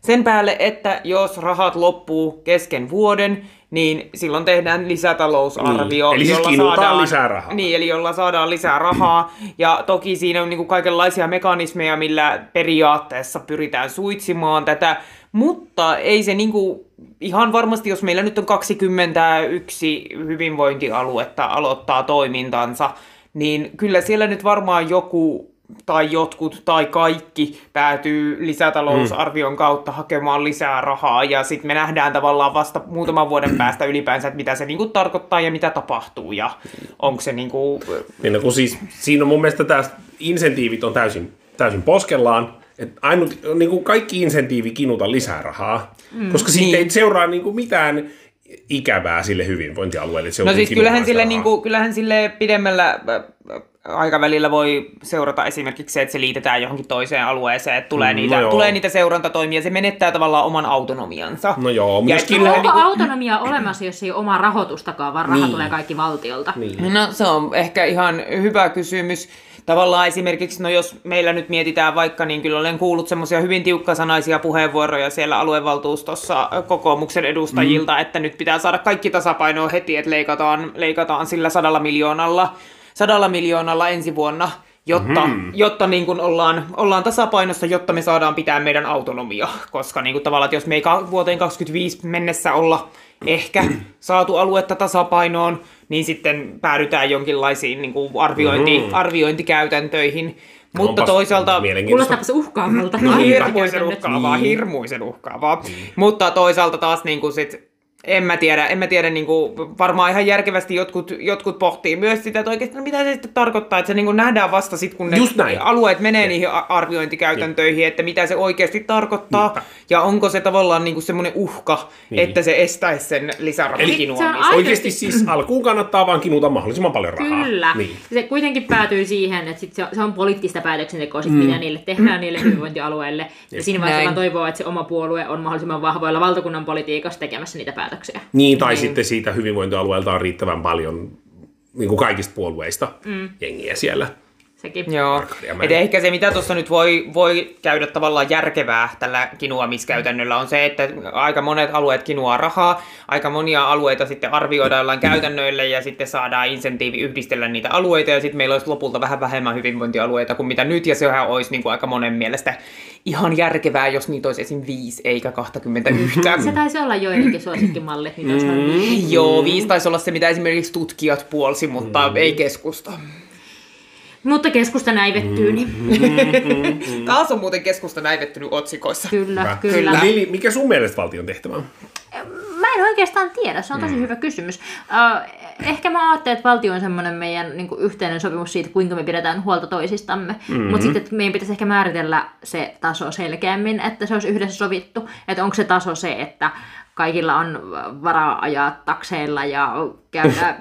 sen päälle, että jos rahat loppuu kesken vuoden, niin silloin tehdään lisätalousarvio. Niin. Eli siis kiinnutaan lisää rahaa. Niin, eli jolla saadaan lisää rahaa. Ja toki siinä on niin kuin kaikenlaisia mekanismeja, millä periaatteessa pyritään suitsimaan tätä. Mutta ei se niin kuin, ihan varmasti, jos meillä nyt on 21 hyvinvointialuetta aloittaa toimintansa, niin kyllä siellä nyt varmaan joku... tai jotkut, tai kaikki päätyy lisätalousarvion kautta hakemaan lisää rahaa, ja sitten me nähdään tavallaan vasta muutaman vuoden päästä ylipäänsä, että mitä se niinku tarkoittaa ja mitä tapahtuu, ja onko se niinku... Niin, kun siis, siinä on mun mielestä tässä insentiivit on täysin poskellaan, että niinku kaikki insentiivi kinuta lisää rahaa, koska siitä ei seuraa niinku mitään... ikävää sille hyvinvointialueelle. No siis kyllähän sille pidemmällä aikavälillä voi seurata esimerkiksi se, että se liitetään johonkin toiseen alueeseen, että tulee niitä seurantatoimia, se menettää tavallaan oman autonomiansa. No joo. Onko autonomia olemassa, jos ei ole omaa rahoitustakaan, vaan raha tulee kaikki valtiolta? Niin. No se on ehkä ihan hyvä kysymys. Tavallaan esimerkiksi, no jos meillä nyt mietitään vaikka, niin kyllä olen kuullut semmoisia hyvin tiukkasanaisia puheenvuoroja siellä aluevaltuustossa kokoomuksen edustajilta, että nyt pitää saada kaikki tasapainoon heti, että leikataan sillä 100 miljoonalla ensi vuonna, jotta niin kuin ollaan tasapainossa, jotta me saadaan pitää meidän autonomia, koska niin kuin tavallaan, että jos me ei vuoteen 2025 mennessä olla ehkä saatu aluetta tasapainoon, niin sitten päädytään jonkinlaisiin niin kuin arviointikäytäntöihin. Mutta toisaalta... Kuulostaako se uhkaavalta? No, hirmuisen uhkaavaa. Mutta toisaalta taas niin kuin sit, En mä tiedä, niin kuin, varmaan ihan järkevästi jotkut pohtii myös sitä, että oikeasti no mitä se sitten tarkoittaa, että se niin kuin nähdään vasta sitten, kun ne alueet menee niihin arviointikäytäntöihin, että mitä se oikeasti tarkoittaa, ja onko se tavallaan niin kuin semmoinen uhka, että se estäisi sen lisärahan kinuamisen. Oikeasti siis alkuun kannattaa vaan kinuta mahdollisimman paljon rahaa. Kyllä, niin. Se kuitenkin päätyy siihen, että sit se on poliittista päätöksentekoa, mitä niille tehdään niille hyvinvointialueille, ja siinä vaiheessa toivoo, että se oma puolue on mahdollisimman vahvoilla valtakunnan politiikassa tekemässä niitä päätöksiä. Niin, tai sitten siitä hyvinvointialueelta on riittävän paljon niin kuin kaikista puolueista jengiä siellä. Sekin. Joo, et ehkä se mitä tuossa nyt voi käydä tavallaan järkevää tällä kinuamiskäytännöllä on se, että aika monet alueet kinuaa rahaa, aika monia alueita sitten arvioidaan jollain käytännöille ja sitten saadaan insentiivi yhdistellä niitä alueita ja sitten meillä olisi lopulta vähän vähemmän hyvinvointialueita kuin mitä nyt ja sehän olisi niin kuin aika monen mielestä ihan järkevää, jos niitä olisi esim. 5 eikä 21. Se taisi olla joidenkin suosikkimallit. Joo, 5 taisi olla se, mitä esimerkiksi tutkijat puolsi, mutta ei keskusta. Mutta keskusta näivettyy, niin. Taas on muuten keskusta näivettynyt otsikoissa. Kyllä. Lili, mikä sun mielestä valtion tehtävä on? Mä en oikeastaan tiedä, se on tosi hyvä kysymys. Ehkä mä ajattelen, että valtio on semmoinen meidän niin kuin yhteinen sopimus siitä, kuinka me pidetään huolta toisistamme. Mutta sitten meidän pitäisi ehkä määritellä se taso selkeämmin, että se olisi yhdessä sovittu. Että onko se taso se, että kaikilla on varaa ajaa takseilla ja käydä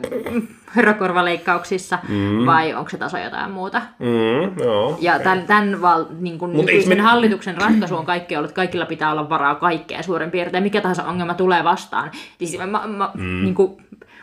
hörökorvaleikkauksissa, vai onko se taso jotain muuta? Ja tämän hallituksen ratkaisu on kaikki ollut, että kaikilla pitää olla varaa kaikkea suurin piirtein, mikä tahansa ongelma tulee vastaan. Siis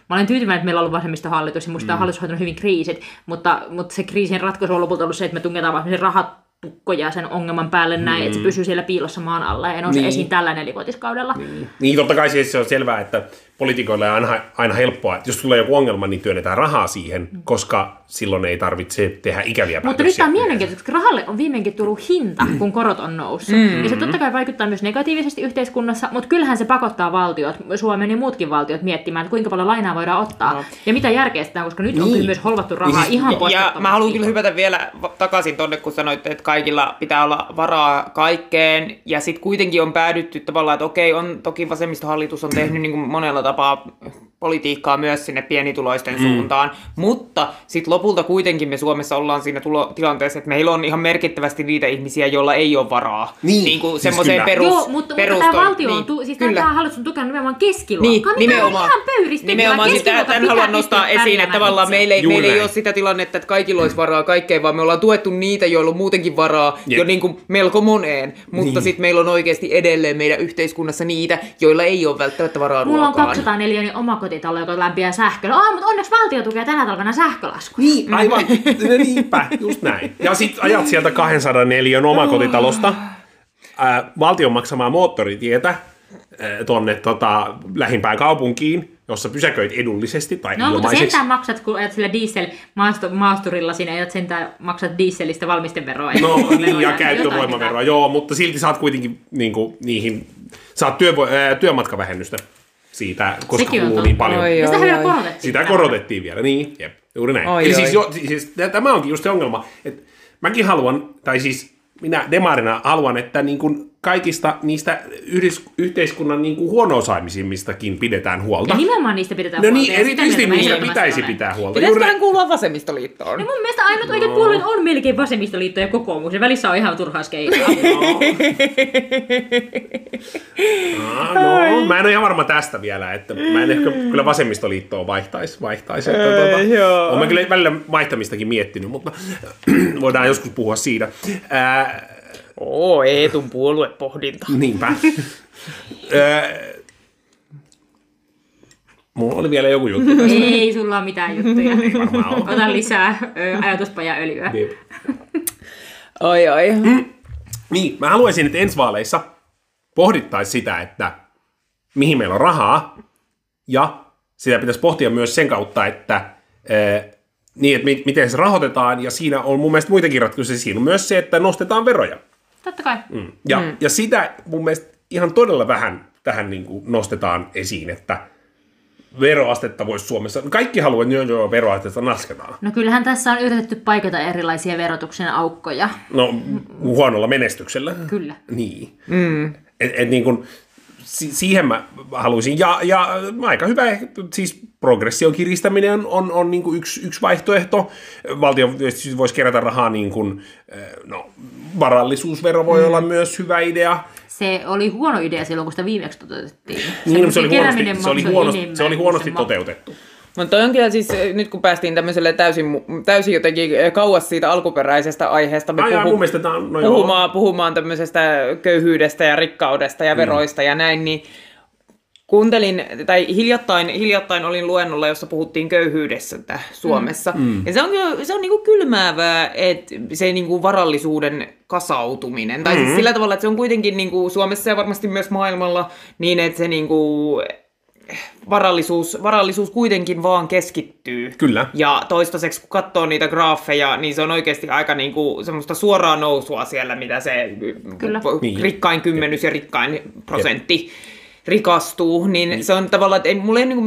mä olen tyytyväinen, että meillä on ollut vasemmistohallitus, ja musta on hallitus hoitanut hyvin kriisit, mutta se kriisin ratkaisu on lopulta ollut se, että me tungetaan vaan rahatukkoja sen ongelman päälle näin, että se pysyy siellä piilossa maan alla ja nousee esiin tällä nelivuotiskaudella. Niin, totta kai siis se on selvää, että poliitikoille on aina helppoa, että jos tulee joku ongelma, niin työnnetään rahaa siihen, koska silloin ei tarvitse tehdä ikäviä päätöksiä. Mutta nyt tämä on mielenkiintoista, koska rahalle on viimeinkin tullut hinta, kun korot on noussut. Ja se totta kai vaikuttaa myös negatiivisesti yhteiskunnassa, mutta kyllähän se pakottaa valtiot, Suomen ja muutkin valtiot, miettimään, että kuinka paljon lainaa voidaan ottaa ja mitä järkeistään, koska nyt on kyllä myös holvattu rahaa ihan poskettomasti. Ja mä haluan kyllä hypätä vielä takaisin tonne, kun sanoitte, että kaikilla pitää olla varaa kaikkeen, ja sitten kuitenkin on päädytty tavallaan, että okei, on toki vasemmistohallitus on tehnyt niin kuin monella tapaa politiikkaa myös sinne pienituloisten suuntaan, mutta sitten lopulta kuitenkin me Suomessa ollaan siinä tilanteessa, että meillä on ihan merkittävästi niitä ihmisiä, joilla ei ole varaa. Niin kuin semmoiseen perustoon. Tämä valtio on, siis tämä hallitus on tukenut nimenomaan keskiluokkaa. Niin, nimenomaan. Nimenomaan sitä, tämän haluan nostaa esiin, että tavallaan meillä ei ole sitä tilannetta, että kaikilla olisi varaa kaikkeen, vaan me ollaan tuettu niitä, joilla on muutenkin varaa jo niin kuin melko moneen, mutta sitten meillä on oikeasti edelleen meidän yhteiskunnassa niitä, joilla ei ole välttämättä varaa ruokaan. 204 niin omakotitalo, joka lämpiää sähköllä. Mutta onneksi valtio tukee tänä talvena sähkölaskuja. Niin, aivan. Niinpä, just näin. Ja sit ajat sieltä 204 omakotitalosta valtion maksamaa moottoritietä tonne lähimpään kaupunkiin, jossa pysäköit edullisesti tai ilmaiseksi. Mutta sentään maksat, kun ajat sillä dieselmaasturilla siinä, ajat sentään maksat dieselistä valmisteveroa. No niin, ja käyttövoimaveroa, joo, mutta silti saat kuitenkin niinku, saat työmatkavähennystä. Siitä, koska kuluu niin paljon. Sitä korotettiin vielä, niin. Jep, juuri näin. Siis, tämä onkin just se ongelma, että mäkin haluan, tai siis minä demarina haluan, että niin kuin kaikista niistä yhteiskunnan niin kuin huono-osaamisimmistakin pidetään huolta. Ja nimenomaan niistä pidetään huolta. No niin, erityisesti niistä pitäisi pitää huolta. Pitäisiköhän kuulua vasemmistoliittoon? No mun mielestä ainut oikeat puolueet on melkein vasemmistoliitto ja kokoomus. Ja välissä on ihan turhaa skeittaa. No, mä en ole ihan varma tästä vielä, että mä en ehkä kyllä vasemmistoliittoon vaihtaisi. Olen kyllä välillä vaihtamistakin miettinyt, mutta voidaan joskus puhua siitä. Eetun puoluepohdinta. Niinpä. Mulla oli vielä joku juttu tästä. Ei sulla ole mitään juttuja. Ota lisää ajatuspajaöljyä. Oi. Niin, mä haluaisin, että ensi vaaleissa pohdittaisiin sitä, että mihin meillä on rahaa. Ja sitä pitäisi pohtia myös sen kautta, että miten se rahoitetaan. Ja siinä on mun mielestä muitakin ratkaisuja. Siinä on myös se, että nostetaan veroja. Totta kai. Ja sitä mun mielestä ihan todella vähän tähän niin kuin nostetaan esiin, että veroastetta voisi Suomessa. Kaikki haluaa, että veroastetta lasketaan. No kyllähän tässä on yritetty paikata erilaisia verotuksen aukkoja. No huonolla menestyksellä. Kyllä. Niin. Niin kuin, siihen mä haluaisin. Ja aika hyvä, siis progression kiristäminen on niin kuin yksi vaihtoehto. Valtio voisi kerätä rahaa, niin kuin, no, varallisuusvero voi olla myös hyvä idea. Se oli huono idea silloin, kun sitä viimeksi toteutettiin. Niin, se oli huonosti toteutettu. Mutta on kyllä siis, nyt kun päästiin tämmöiselle täysin jotenkin kauas siitä alkuperäisestä aiheesta, me puhumaan tämmöisestä köyhyydestä ja rikkaudesta ja veroista ja näin, niin kuuntelin, tai hiljattain olin luennolla, jossa puhuttiin köyhyydestä Suomessa. Ja se on niinku kylmäävää, että se niinku varallisuuden kasautuminen, tai siis sillä tavalla, että se on kuitenkin niinku Suomessa ja varmasti myös maailmalla niin, että se niinku varallisuus kuitenkin vaan keskittyy. Kyllä. Ja toistaiseksi, kun katsoo niitä graafeja, niin se on oikeasti aika niinku semmoista suoraa nousua siellä, mitä se rikkain kymmenys ja rikkain prosentti rikastuu. Niin se on tavallaan, että mulla ei niinku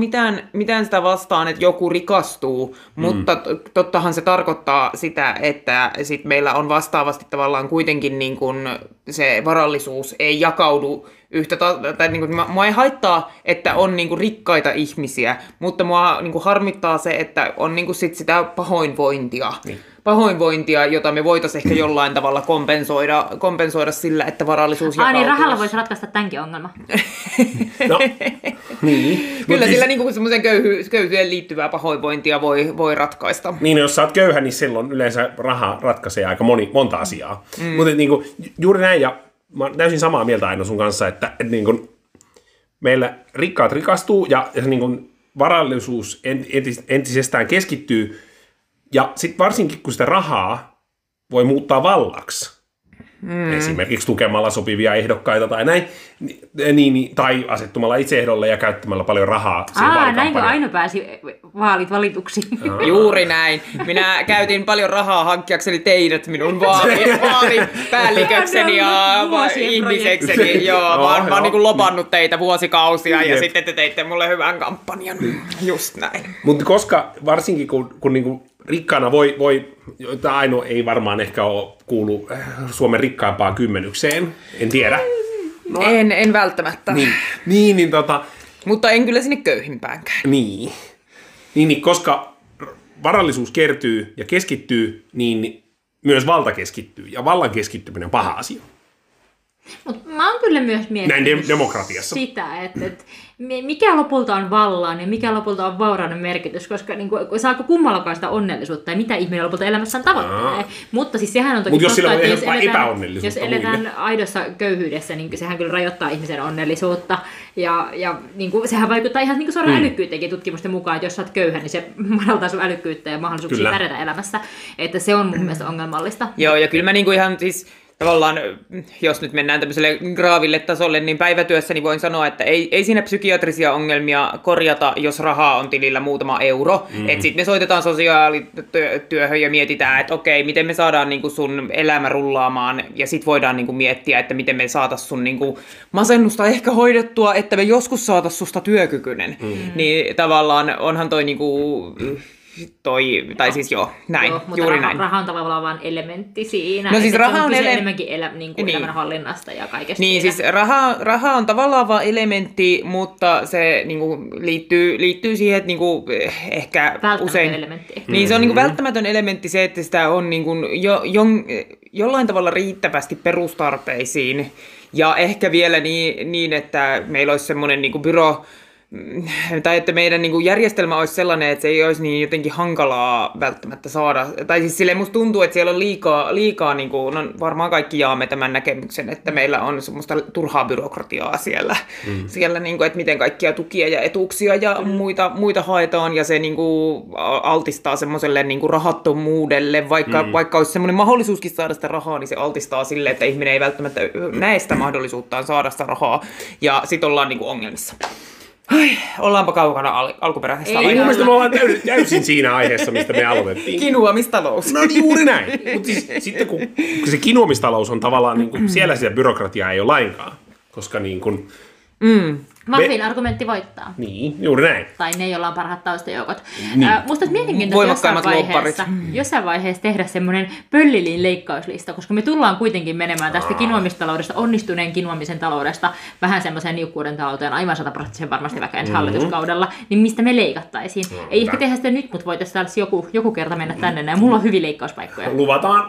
mitään sitä vastaan, että joku rikastuu, mutta tottahan se tarkoittaa sitä, että sit meillä on vastaavasti tavallaan kuitenkin niin kun se varallisuus ei jakaudu yhtä, tai niin kuin, mua ei haittaa, että on niin kuin rikkaita ihmisiä, mutta mua niin kuin harmittaa se, että on niin kuin sit sitä pahoinvointia, jota me voitaisiin ehkä jollain tavalla kompensoida sillä, että varallisuus jakautuisi. Niin rahalla voisi ratkaista tämänkin ongelma. No, niin. Kyllä sillä niin kuin semmoisen köyhyyteen liittyvää pahoinvointia voi ratkaista. Niin, jos sä oot köyhä, niin silloin yleensä raha ratkaisee aika monta asiaa. Mutta niin kuin, juuri näin, ja mä oon täysin samaa mieltä aina sun kanssa, että niin kun meillä rikkaat rikastuu ja niin kun varallisuus entisestään keskittyy. Ja sitten varsinkin, kun sitä rahaa voi muuttaa vallaksi, esimerkiksi tukemalla sopivia ehdokkaita tai näin, niin, tai asettumalla itse ehdolle ja käyttämällä paljon rahaa siihen vaalikampanjaan. Näinkö Aino pääsi vaalit valituksi? Juuri näin. Minä käytin paljon rahaa hankkiakseni teidät minun vaalipäällikökseni ja ihmisekseni. Joo, mä oon niin lobannut teitä vuosikausia ja sitten te teitte mulle hyvän kampanjan. Just näin. Mutta koska varsinkin kun niinku rikkaana voi, jota Aino ei varmaan ehkä ole kuulu Suomen rikkaampaan kymmenykseen, en tiedä. No, en välttämättä. Niin, mutta en kyllä sinne köyhimpäänkään. Niin, koska varallisuus kertyy ja keskittyy, niin myös valta keskittyy. Ja vallan keskittyminen on paha asia. Mutta mä oon kyllä myös miettinyt sitä, että mikä lopulta on vallan ja mikä lopulta on vaurauden merkitys, koska niin kuin, saako kummallakaan sitä onnellisuutta ja mitä ihminen lopulta elämässään tavoittelee. Mutta siis sehän on toki totta, että jos eletään aidossa köyhyydessä, niin sehän kyllä rajoittaa ihmisen onnellisuutta. Ja niin kuin, sehän vaikuttaa ihan niin kuin suoraan älykkyyteenkin tutkimusten mukaan, että jos sä oot köyhä, niin se madaltaa sun älykkyyttä ja mahdollisuuksia pärjätä elämässä. Että se on mun mielestä ongelmallista. Joo, ja kyllä mä niin kuin ihan siis tavallaan, jos nyt mennään tämmöiselle graaville tasolle, niin päivätyössäni voin sanoa, että ei siinä psykiatrisia ongelmia korjata, jos rahaa on tilillä muutama euro. Että sitten me soitetaan sosiaalityöhön ja mietitään, että okei, miten me saadaan niinku sun elämä rullaamaan, ja sitten voidaan niinku miettiä, että miten me saataisiin sun niinku masennusta ehkä hoidettua, että me joskus saataisiin susta työkykyinen. Niin tavallaan onhan toi niinku Mutta raha on tavallaan vain elementti siinä. No siis raha on enemmänkin elämänhallinnasta ja kaikesta. Niin siis raha on tavallaan vain elementti, mutta se niinku liittyy siihen, että niinku ehkä usein elementti. Niin se on niinku välttämätön elementti se, että sitä on niinku jollain tavalla riittävästi perustarpeisiin ja ehkä vielä niin että meillä olisi semmoinen niinku tai että meidän niin kuin järjestelmä olisi sellainen, että se ei olisi niin jotenkin hankalaa välttämättä saada. Tai siis silleen musta tuntuu, että siellä on liikaa niin kuin, no varmaan kaikki jaamme tämän näkemyksen, että meillä on semmoista turhaa byrokratiaa siellä niin kuin, että miten kaikkia tukia ja etuuksia ja muita haetaan. Ja se niin kuin altistaa semmoiselle niin kuin rahattomuudelle, vaikka olisi semmoinen mahdollisuuskin saada sitä rahaa, niin se altistaa sille, että ihminen ei välttämättä näe sitä mahdollisuuttaan saada sitä rahaa. Ja sit ollaan niin kuin ongelmissa. Ai, ollaanpa kaukana alkuperäisestä aiheesta. Mun mielestä me ollaan täysin siinä aiheessa, mistä me aloitettiin. Kinuamistalous. No juuri näin. Mutta sitten kun se kinuamistalous on tavallaan, niin kuin, siellä byrokratiaa ei ole lainkaan, koska niin kuin, Vahvin argumentti voittaa. Niin, juuri näin. Tai ne, joilla on parhaat taustajoukot. Niin. Musta olisi mielenkiintoista jossain vaiheessa tehdä semmoinen Pöllilin leikkauslista, koska me tullaan kuitenkin menemään tästä kinoamistaloudesta, onnistuneen kinoamisen taloudesta, vähän semmoisen niukkuuden talouteen, aivan 100% varmasti vaikka ensi hallituskaudella, niin mistä me leikattaisiin. Ei ehkä tehdä sitä nyt, mutta voitaisiin joku kerta mennä tänne, ja mulla on hyviä leikkauspaikkoja.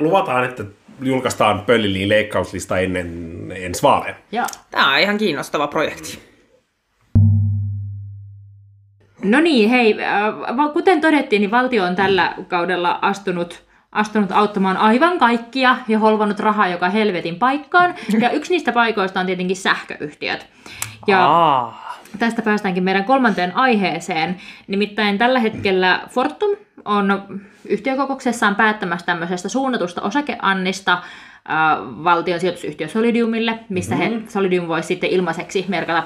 Luvataan, että julkaistaan Pöllilin leikkauslista ennen ensi vaaleja. Tämä on ihan kiinnostava projekti. No niin, hei. Kuten todettiin, niin valtio on tällä kaudella astunut auttamaan aivan kaikkia ja holvannut rahaa joka helvetin paikkaan. Ja yksi niistä paikoista on tietenkin sähköyhtiöt. Ja tästä päästäänkin meidän kolmanteen aiheeseen. Nimittäin tällä hetkellä Fortum on yhtiökokouksessaan päättämässä tämmöisestä suunnatusta osakeannista valtion sijoitusyhtiö Solidiumille, missä Solidium voi sitten ilmaiseksi merkata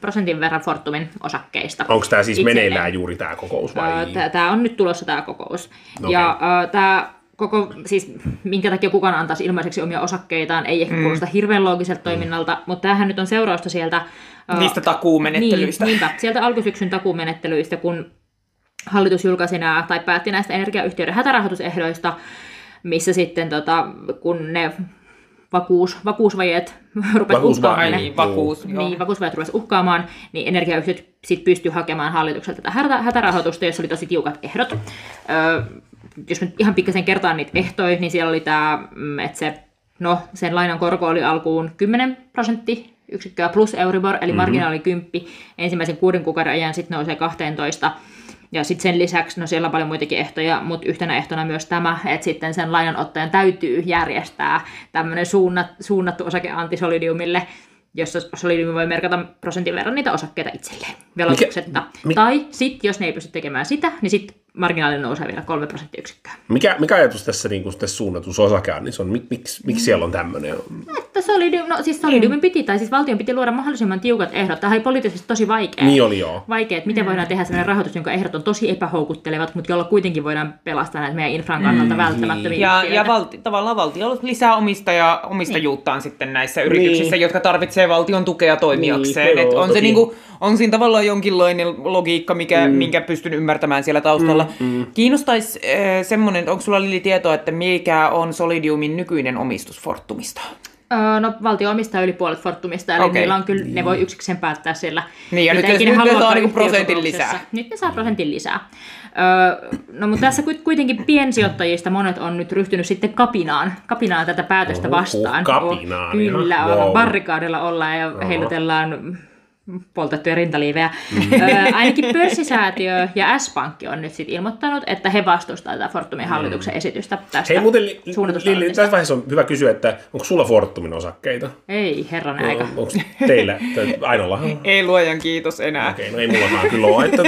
prosentin verran Fortumin osakkeista. Onko tämä siis meneillään juuri tämä kokous vai? Tämä on nyt tulossa tämä kokous. Okay. Ja tämä minkä takia kukaan antaisi ilmaiseksi omia osakkeitaan, ei ehkä kuulosta hirveän loogiselta toiminnalta, mutta tämähän nyt on seurausta sieltä niistä takuumenettelyistä. Niinpä, sieltä alkusyksyn takuumenettelyistä, kun hallitus julkaisi päätti näistä energiayhtiöiden hätärahoitusehdoista, missä sitten kun ne vakuusvajeet rupesivat uhkaamaan, niin energiayhtiöt sitten pystyivät hakemaan hallitukselta tätä hätärahoitusta, jossa oli tosi tiukat ehdot. Jos nyt ihan pikkasen kertaan niitä ehtoja, niin siellä oli tämä, että sen lainan korko oli alkuun 10% yksikköä plus Euribor, eli marginaali 10, ensimmäisen 6 kuukauden ajan sitten nousee 12. Ja sitten sen lisäksi, siellä on paljon muitakin ehtoja, mutta yhtenä ehtona myös tämä, että sitten sen lainanottajan täytyy järjestää tämmöinen suunnattu osakeanti Solidiumille, jossa Solidium voi merkata prosentin verran niitä osakkeita itselleen veloituksetta. Tai sitten, jos ne ei pysty tekemään sitä, niin sitten marginaali nousee vielä 3%yksikköä. Mikä ajatus tässä, tässä suunnatussa osakeannissa on? Miksi siellä on tämmöinen? Solidiumin piti, tai siis valtion piti luoda mahdollisimman tiukat ehdot. Tämä oli poliittisesti tosi vaikea. Niin oli joo. Vaikea, että miten voidaan tehdä sellainen rahoitus, jonka ehdot on tosi epähoukuttelevat, mutta jolla kuitenkin voidaan pelastaa näitä meidän infran kannalta välttämättömiä yhtiöitä. Ja tavallaan valtio lisää omistajuuttaan sitten näissä yrityksissä, jotka tarvitsee valtion tukea toimijakseen. On siinä tavallaan jonkinlainen logiikka, minkä pystyn ymmärtämään siellä taustalla. Kiinnostaisi semmoinen, onko sulla Lili tietoa, että mikä on Solidiumin nykyinen omistus Fortumista? Valtio omistaa yli puolet Fortumista, eli niillä on kyllä, ne voi yksikseen päättää siellä. Niin, ja nyt ne saa prosentin lisää. Nyt ne saa prosentin lisää. Mutta tässä kuitenkin piensijoittajista monet on nyt ryhtynyt sitten kapinaan tätä päätöstä vastaan. Kapinaan. Kyllä, barrikaadilla ollaan ja heilutellaan poltettuja rintaliivejä. Ainakin Pörssisäätiö ja S-Pankki on nyt sitten ilmoittanut, että he vastustavat tätä Fortumin hallituksen esitystä tästä. Hei muuten, Lili, tässä vaiheessa on hyvä kysyä, että onko sulla Fortumin osakkeita? Ei, herranen aika. Onko teillä? Ainollahan? Ei luojan kiitos enää. Okei, no ei mullakaan kyllä ole. Että,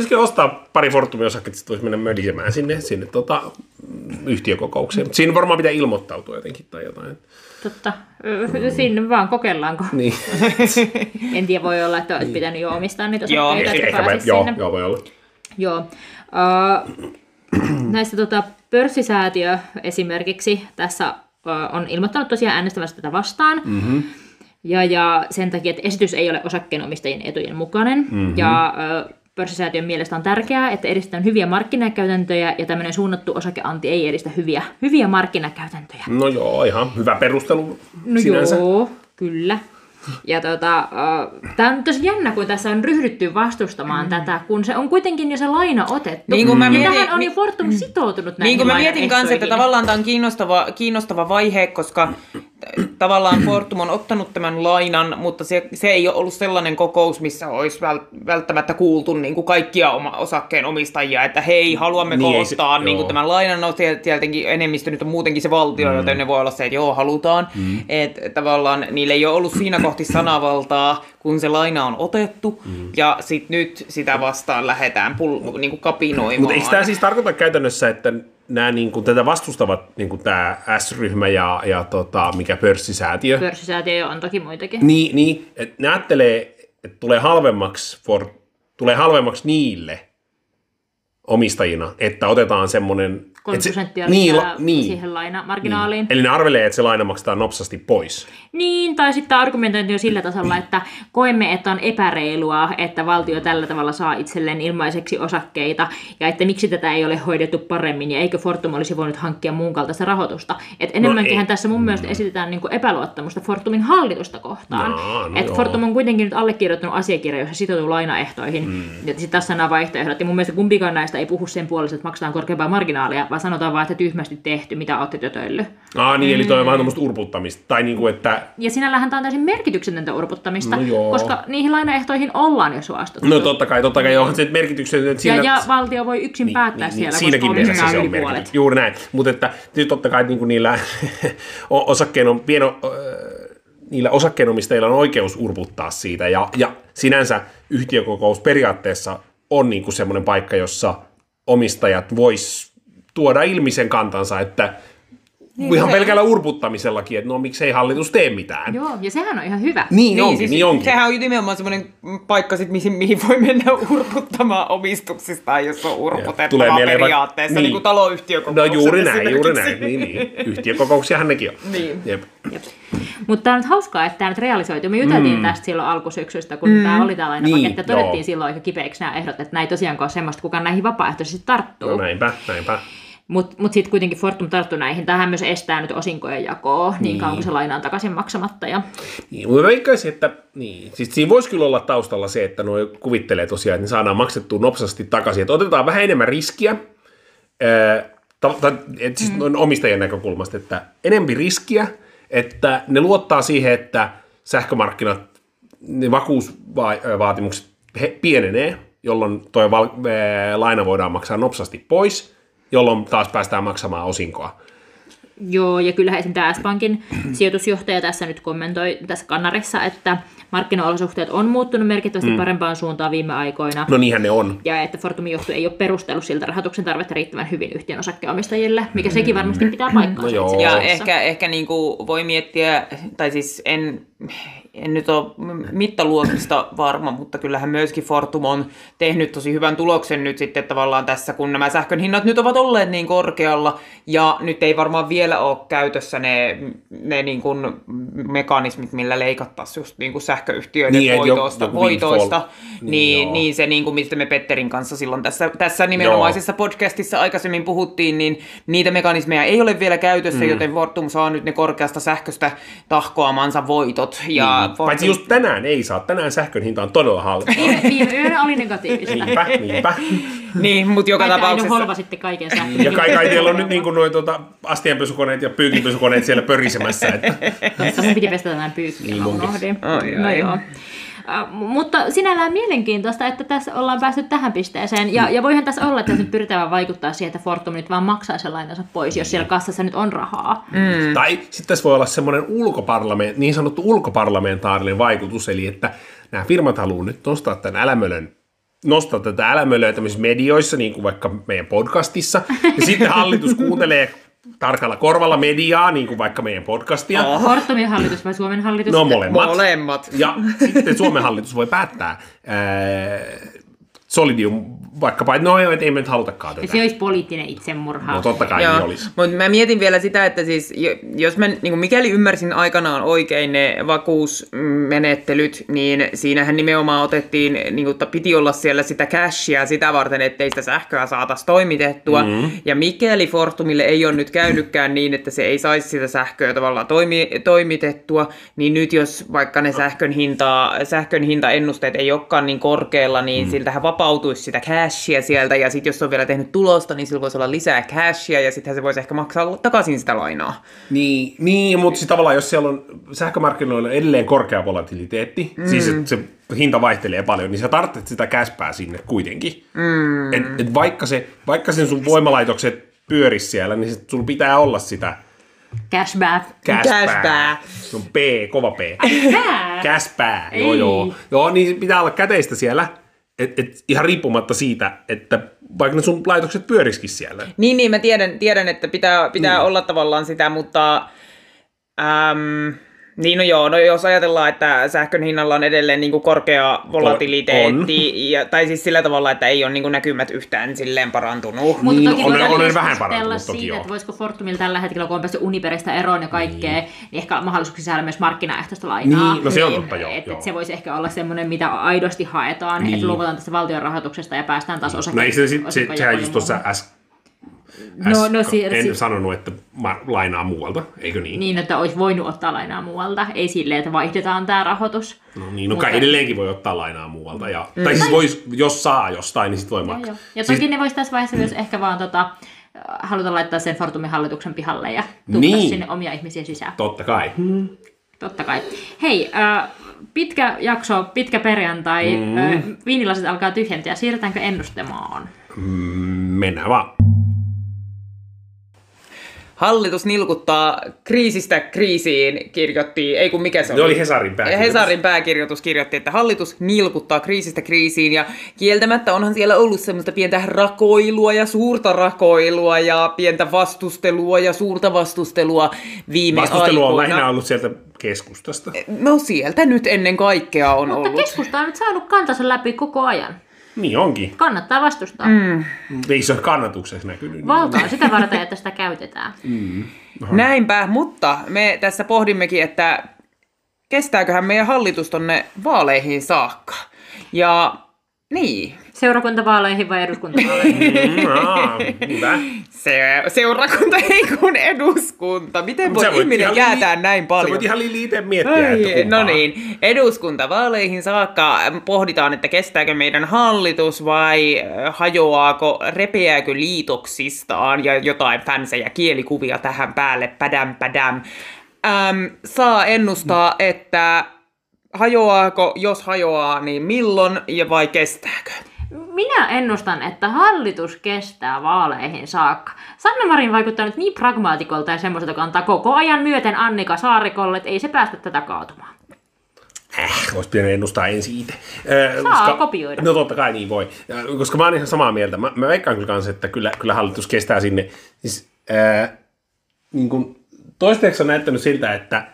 jos kyllä ostaa pari Fortumin osakkeita, sitten voisi mennä mölisemään sinne yhtiökokoukseen. Mutta siinä varmaan pitää ilmoittautua jotenkin tai jotain. Totta. Sinne vaan kokeillaanko. Niin. En tiedä, voi olla, että olisi pitänyt jo omistaa niitä osakkeita, että pääsisi sinne. Joo, voi olla. Joo. Näistä Pörssisäätiö esimerkiksi tässä on ilmoittanut tosiaan äänestävästä tätä vastaan. Ja sen takia, että esitys ei ole osakkeenomistajien etujen mukainen. Ja Pörssisäätiön mielestä on tärkeää, että edistetään hyviä markkinakäytäntöjä ja tämmöinen suunnattu osakeanti ei edistä hyviä markkinakäytäntöjä. No joo, ihan hyvä perustelu sinänsä. No joo, kyllä. Ja tämä on tosi jännä, kun tässä on ryhdytty vastustamaan tätä, kun se on kuitenkin jo se laina otettu. Tähän on jo Fortum sitoutunut näihin. Niin kuin mä mietin kanssa, että tavallaan tämä on kiinnostava vaihe, koska tavallaan Fortum on ottanut tämän lainan, mutta se ei ole ollut sellainen kokous, missä olisi välttämättä kuultu niin kuin kaikkia osakkeenomistajia, että hei, haluamme koostaa niin tämän lainan. No tietenkin enemmistö nyt on muutenkin se valtio, joten ne voi olla se, että joo, halutaan. Että tavallaan niillä ei ole ollut siinä kohti sanavaltaa, kun se laina on otettu, ja sitten nyt sitä vastaan lähdetään niin kapinoimaan. Mutta eikö tämä siis tarkoita käytännössä, että nämä tätä vastustavat, tämä S-ryhmä ja mikä Pörssisäätiö? Pörssisäätiö on toki muitakin. Niin että ne ajattelee, että tulee halvemmaksi niille omistajina, että otetaan semmoinen 3% lisää siihen lainamarginaaliin. Niin. Eli ne arvelee, että se laina maksetaan nopsasti pois. Niin, tai sitten argumentointi on sillä tasolla, että koemme, että on epäreilua, että valtio tällä tavalla saa itselleen ilmaiseksi osakkeita, ja että miksi tätä ei ole hoidettu paremmin, ja eikö Fortum olisi voinut hankkia muun kaltaista rahoitusta. Että enemmänkinhän tässä mun mielestä esitetään niinku epäluottamusta Fortumin hallitusta kohtaan. Että Fortum on kuitenkin nyt allekirjoittanut asiakirja, jossa sitoutuu lainaehtoihin, ja sitten tässä nämä vaihtoehdot. Ja mun mielestä kumpikaan näistä ei puhu sen puolesta, että maksetaan korkeampaa marginaalia, vaan sanotaan vaan, että tyhmästi tehty, mitä olette tötöillyt. Niin, eli toi on vähän tämmöistä urputtamista. Tai niinku, että... Ja sinällähän tämä on täysin merkityksetöntä urputtamista, no koska niihin lainaehtoihin ollaan jo suostuttu. No totta kai, onhan se merkityksetöntä. Siinä... Ja valtio voi yksin päättää siellä, siinäkin koska mielessä se on merkitys. Juuri näin, mutta että totta kai niinku niillä osakkeen on pieno... Niillä osakkeenomistajilla on oikeus urputtaa siitä, ja sinänsä yhtiökokous periaatteessa on niinku semmoinen paikka, jossa omistajat vois tuoda ilmisen kantansa, että niin, ihan pelkällä urputtamisellakin, että no miksei hallitus tee mitään. Joo, ja sehän on ihan hyvä. Niin onkin. Sehän on nimenomaan semmoinen paikka, sit, mihin voi mennä urputtamaan omistuksista, jos on urputettavaa periaatteessa, niin kuin taloyhtiökokouksessa. No juuri näin. Niin. Yhtiökokouksiahan nekin on. Niin. Jep. Mutta tämä on nyt hauskaa, että tämä nyt realisoituu. Me juteltiin tästä silloin alkusyksystä, kun tämä oli tällainen paketti. Niin, todettiin silloin aika kipeäksi nämä ehdot, että näin tosiaankaan ole semmoista, kuka näihin vapaaehtoisesti tarttuu. No näinpä. Mutta sitten kuitenkin Fortum tarttuu näihin. Tämähän myös estää nyt osinkojen jakoa niin kauan, kun se laina on takaisin maksamatta. Ja... Niin, mutta veikkaisin, että siis siinä voisi kyllä olla taustalla se, että noi kuvittelee tosiaan, että ne saadaan maksettua nopsasti takaisin. Että otetaan vähän enemmän riskiä, siis omistajien näkökulmasta, että enempi riskiä, että ne luottaa siihen, että sähkömarkkinat, ne vakuusvaatimukset pienenee, jolloin tuo laina voidaan maksaa nopsasti pois, jolloin taas päästään maksamaan osinkoa. Joo, ja kyllähän esimerkiksi tämä S-Pankin sijoitusjohtaja tässä nyt kommentoi tässä kannarissa, että markkinaolosuhteet on muuttunut merkittävästi parempaan suuntaan viime aikoina. No niinhän ne on. Ja että Fortumin johto ei ole perustellut siltä rahoituksen tarvetta riittävän hyvin yhtiön osakkeenomistajille, mikä sekin varmasti pitää paikkaansa. No ja ehkä niin kuin voi miettiä, tai siis en nyt ole mittaluokista varma, mutta kyllähän myöskin Fortum on tehnyt tosi hyvän tuloksen nyt sitten tavallaan tässä, kun nämä sähkön hinnat nyt ovat olleet niin korkealla, ja nyt ei varmaan vielä ole käytössä ne niin kuin mekanismit, millä leikattaisiin just niin kuin sähköyhtiöiden voitoista. Niin se, niin kuin mistä me Petterin kanssa silloin tässä nimenomaisessa podcastissa aikaisemmin puhuttiin, niin niitä mekanismeja ei ole vielä käytössä, joten Fortum saa nyt ne korkeasta sähköstä tahkoamansa voitot. Paitsi just tänään ei saa. Tänään sähkön hinta on todella halpaa. Viime yönä oli negatiivista. Niinpä. Niin, mutta joka tapauksessa... holvasitte kaiken sähkön. Ja kai teillä on nyt niin kuin noin astianpesukoneet ja pyykinpesukoneet siellä pörisemässä. Totta, mun piti pestä tänään pyykkiä. Mä unohdin. No joo. Mutta sinällään mielenkiintoista, että tässä ollaan päästy tähän pisteeseen. Ja voihan tässä olla, että tässä nyt pyritään vaikuttaa siihen, että Fortum nyt vaan maksaa sen lainansa pois, jos siellä kassassa nyt on rahaa. Tai sitten tässä voi olla semmoinen niin sanottu ulkoparlamentaarinen vaikutus, eli että nämä firmat haluaa nyt nostaa tätä älämölöä tämmöisissä medioissa, niin kuin vaikka meidän podcastissa, ja sitten hallitus kuuntelee tarkalla korvalla mediaa, niin kuin vaikka meidän podcastia. Fortumin hallitus vai Suomen hallitus? No molemmat. Ja sitten Suomen hallitus voi päättää Solidium vaikkapa, että no ei me nyt halutakaan tätä. Se olisi poliittinen itsemurha. No totta kai niin olisi. Mutta mä mietin vielä sitä, että siis, jos mä, niin mikäli ymmärsin aikanaan oikein ne vakuusmenettelyt, niin siinähän nimenomaan otettiin, niin piti olla siellä sitä cashia sitä varten, ettei sitä sähköä saataisiin toimitettua. Ja mikäli Fortumille ei ole nyt käynytkään niin, että se ei saisi sitä sähköä tavallaan toimitettua, niin nyt jos vaikka ne sähkön hintaennusteet ei olekaan niin korkealla, niin siltähän vapautuisi sitä cashia sieltä, ja sitten jos on vielä tehnyt tulosta, niin sillä voisi olla lisää cashia, ja sittenhän se voisi ehkä maksaa takaisin sitä lainaa. Niin mutta siis tavallaan, jos siellä on sähkömarkkinoilla edelleen korkea volatiliteetti, siis että se hinta vaihtelee paljon, niin sä tarvitset sitä cashpää sinne kuitenkin. Et vaikka sen sun voimalaitokset pyörisi siellä, niin sit sun pitää olla sitä Cashback. Se on P, kova P. Cashback. Joo, niin pitää olla käteistä siellä. Ihan riippumatta siitä, että vaikka ne sun laitokset pyörisikin siellä. Niin, mä tiedän että pitää olla tavallaan sitä, mutta Niin no joo, no jos ajatellaan, että sähkön hinnalla on edelleen niin kuin korkea volatiliteetti, tai siis sillä tavalla, että ei ole niin kuin näkymät yhtään silleen parantunut. Mutta toki on vähän parantunut toki siitä, että voisiko Fortumilla tällä hetkellä, kun on päästy Uniperistä eroon ja kaikkea, niin ehkä mahdollisuuksia saada myös markkinaehtoista lainaa. Niin, no se on totta, joo. Että se voisi ehkä olla semmoinen, mitä aidosti haetaan, niin. Että luovutaan tästä valtion rahoituksesta ja päästään taas osakkeisiin. No sehän just tuossa en sanonut, että lainaa muualta, eikö niin? Niin, että olisi voinut ottaa lainaa muualta, ei silleen, että vaihdetaan tämä rahoitus. No niin, no kai edelleenkin voi ottaa lainaa muualta. Ja, tai siis vois, jos saa jostain, niin sitten voi maksaa. Ja toki siis ne voisi tässä vaiheessa myös ehkä vaan haluta laittaa sen Fortumin hallituksen pihalle ja tulla sinne omia ihmisiä sisään. Totta kai. Totta kai. Hei, pitkä jakso, pitkä perjantai, viinilasit alkaa tyhjentyä. Siirrytäänkö ennustemaan? Mennään vaan. Hallitus nilkuttaa kriisistä kriisiin, kirjoitti, ei kun mikä se oli? Ne oli Hesarin pääkirjoitus. Hesarin pääkirjoitus kirjoitti, että hallitus nilkuttaa kriisistä kriisiin, ja kieltämättä onhan siellä ollut semmoista pientä rakoilua ja suurta rakoilua ja pientä vastustelua ja suurta vastustelua viime aikoina. Vastustelua on lähinnä ollut sieltä keskustasta. No sieltä nyt ennen kaikkea on ollut. Mutta keskusta on nyt saanut kantansa läpi koko ajan. Niin onkin. Kannattaa vastustaa. Ei se ole kannatuksessa näkynyt. Valta on sitä varten, että sitä käytetään. Näinpä, mutta me tässä pohdimmekin, että kestääköhän meidän hallitus tonne vaaleihin saakka. Ja niin. Seurakuntavaaleihin vai eduskuntavaaleihin? Hyvä. Seurakunta ei kun eduskunta. Miten voi ihminen jäätään näin paljon? Sä voit ihan itse miettiä, että no niin, eduskuntavaaleihin saakka pohditaan, että kestääkö meidän hallitus vai hajoaako, repeääkö liitoksistaan ja jotain fansejä kielikuvia tähän päälle, pädäm. Saa ennustaa, että hajoaako, jos hajoaa, niin milloin ja vai kestääkö? Minä ennustan, että hallitus kestää vaaleihin saakka. Sanna Marin vaikuttaa nyt niin pragmaatikolta ja semmoiselta, joka antaa koko ajan myöten Annika Saarikolle, että ei se päästä tätä kaatumaan. Olisi pitänyt ennustaa ensin itse. Saa kopioida. No totta kai niin voi. Koska mä oon ihan samaa mieltä. Mä veikkaan kyllä kanssa, että kyllä hallitus kestää sinne. Siis, niin kun toistaiseksi on näyttänyt siltä, että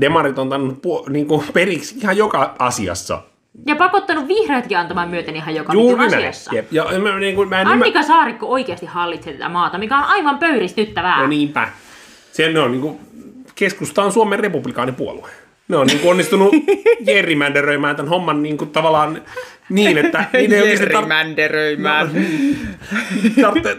demarit on tannut niin periksi ihan joka asiassa. Ja pakottanut vihreätkin antamaan myöten ihan joka asiassa. Annika Saarikko oikeasti hallitsee tätä maata, mikä on aivan pöyristyttävää. No niinpä. Keskusta on Suomen republikaanipuolue. Ne on onnistunut jerrymänderöimään tämän homman tavallaan niin, että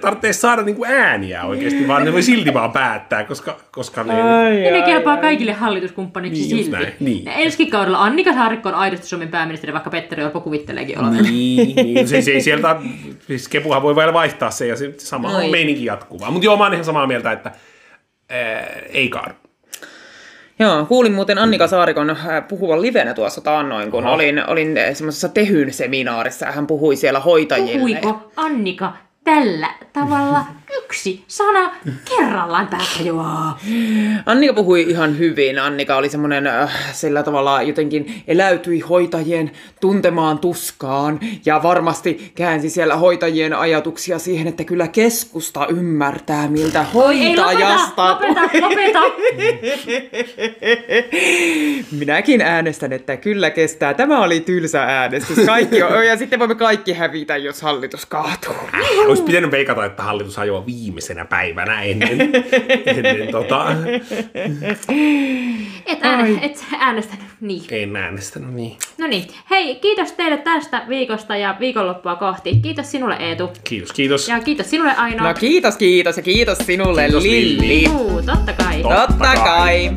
tarvitsee saada ääniä oikeasti, vaan ne voi silti vaan päättää, koska ne kelpaa kaikille hallituskumppaniksi niin, silti. Niin. Ensi kaudella Annika Saarikko on aidosti Suomen pääministeri, vaikka Petteri Orpo kuvitteleekin olevan. Niin. Siis kepuhan voi vielä vaihtaa sen ja se sama on meininki jatkuvaa. Mutta joo, mä oon ihan samaa mieltä, että ei kaadu. Joo, kuulin muuten Annika Saarikon puhuvan livenä tuossa taannoin, kun olin semmoisessa Tehyn seminaarissa. Hän puhui siellä hoitajille. Puhuiko Annika tällä tavalla yksi sana kerrallaan päästä? Joo. Annika puhui ihan hyvin. Annika oli semmoinen sillä tavalla jotenkin eläytyi hoitajien tuntemaan tuskaan ja varmasti käänsi siellä hoitajien ajatuksia siihen, että kyllä keskusta ymmärtää miltä hoitajasta. Lopeta. Minäkin äänestän, että kyllä kestää. Tämä oli tylsä äänestys. Ja sitten voimme kaikki hävitä, jos hallitus kaatuu. Olisi pitänyt veikata, että hallitus hajoaa viimeisenä päivänä ennen Et äänestänyt niin. En äänestänyt niin. No niin. Hei, kiitos teille tästä viikosta ja viikonloppua kohti. Kiitos sinulle, Eetu. Kiitos. Ja kiitos sinulle, Aino. No kiitos ja kiitos sinulle, Lilli. Totta kai.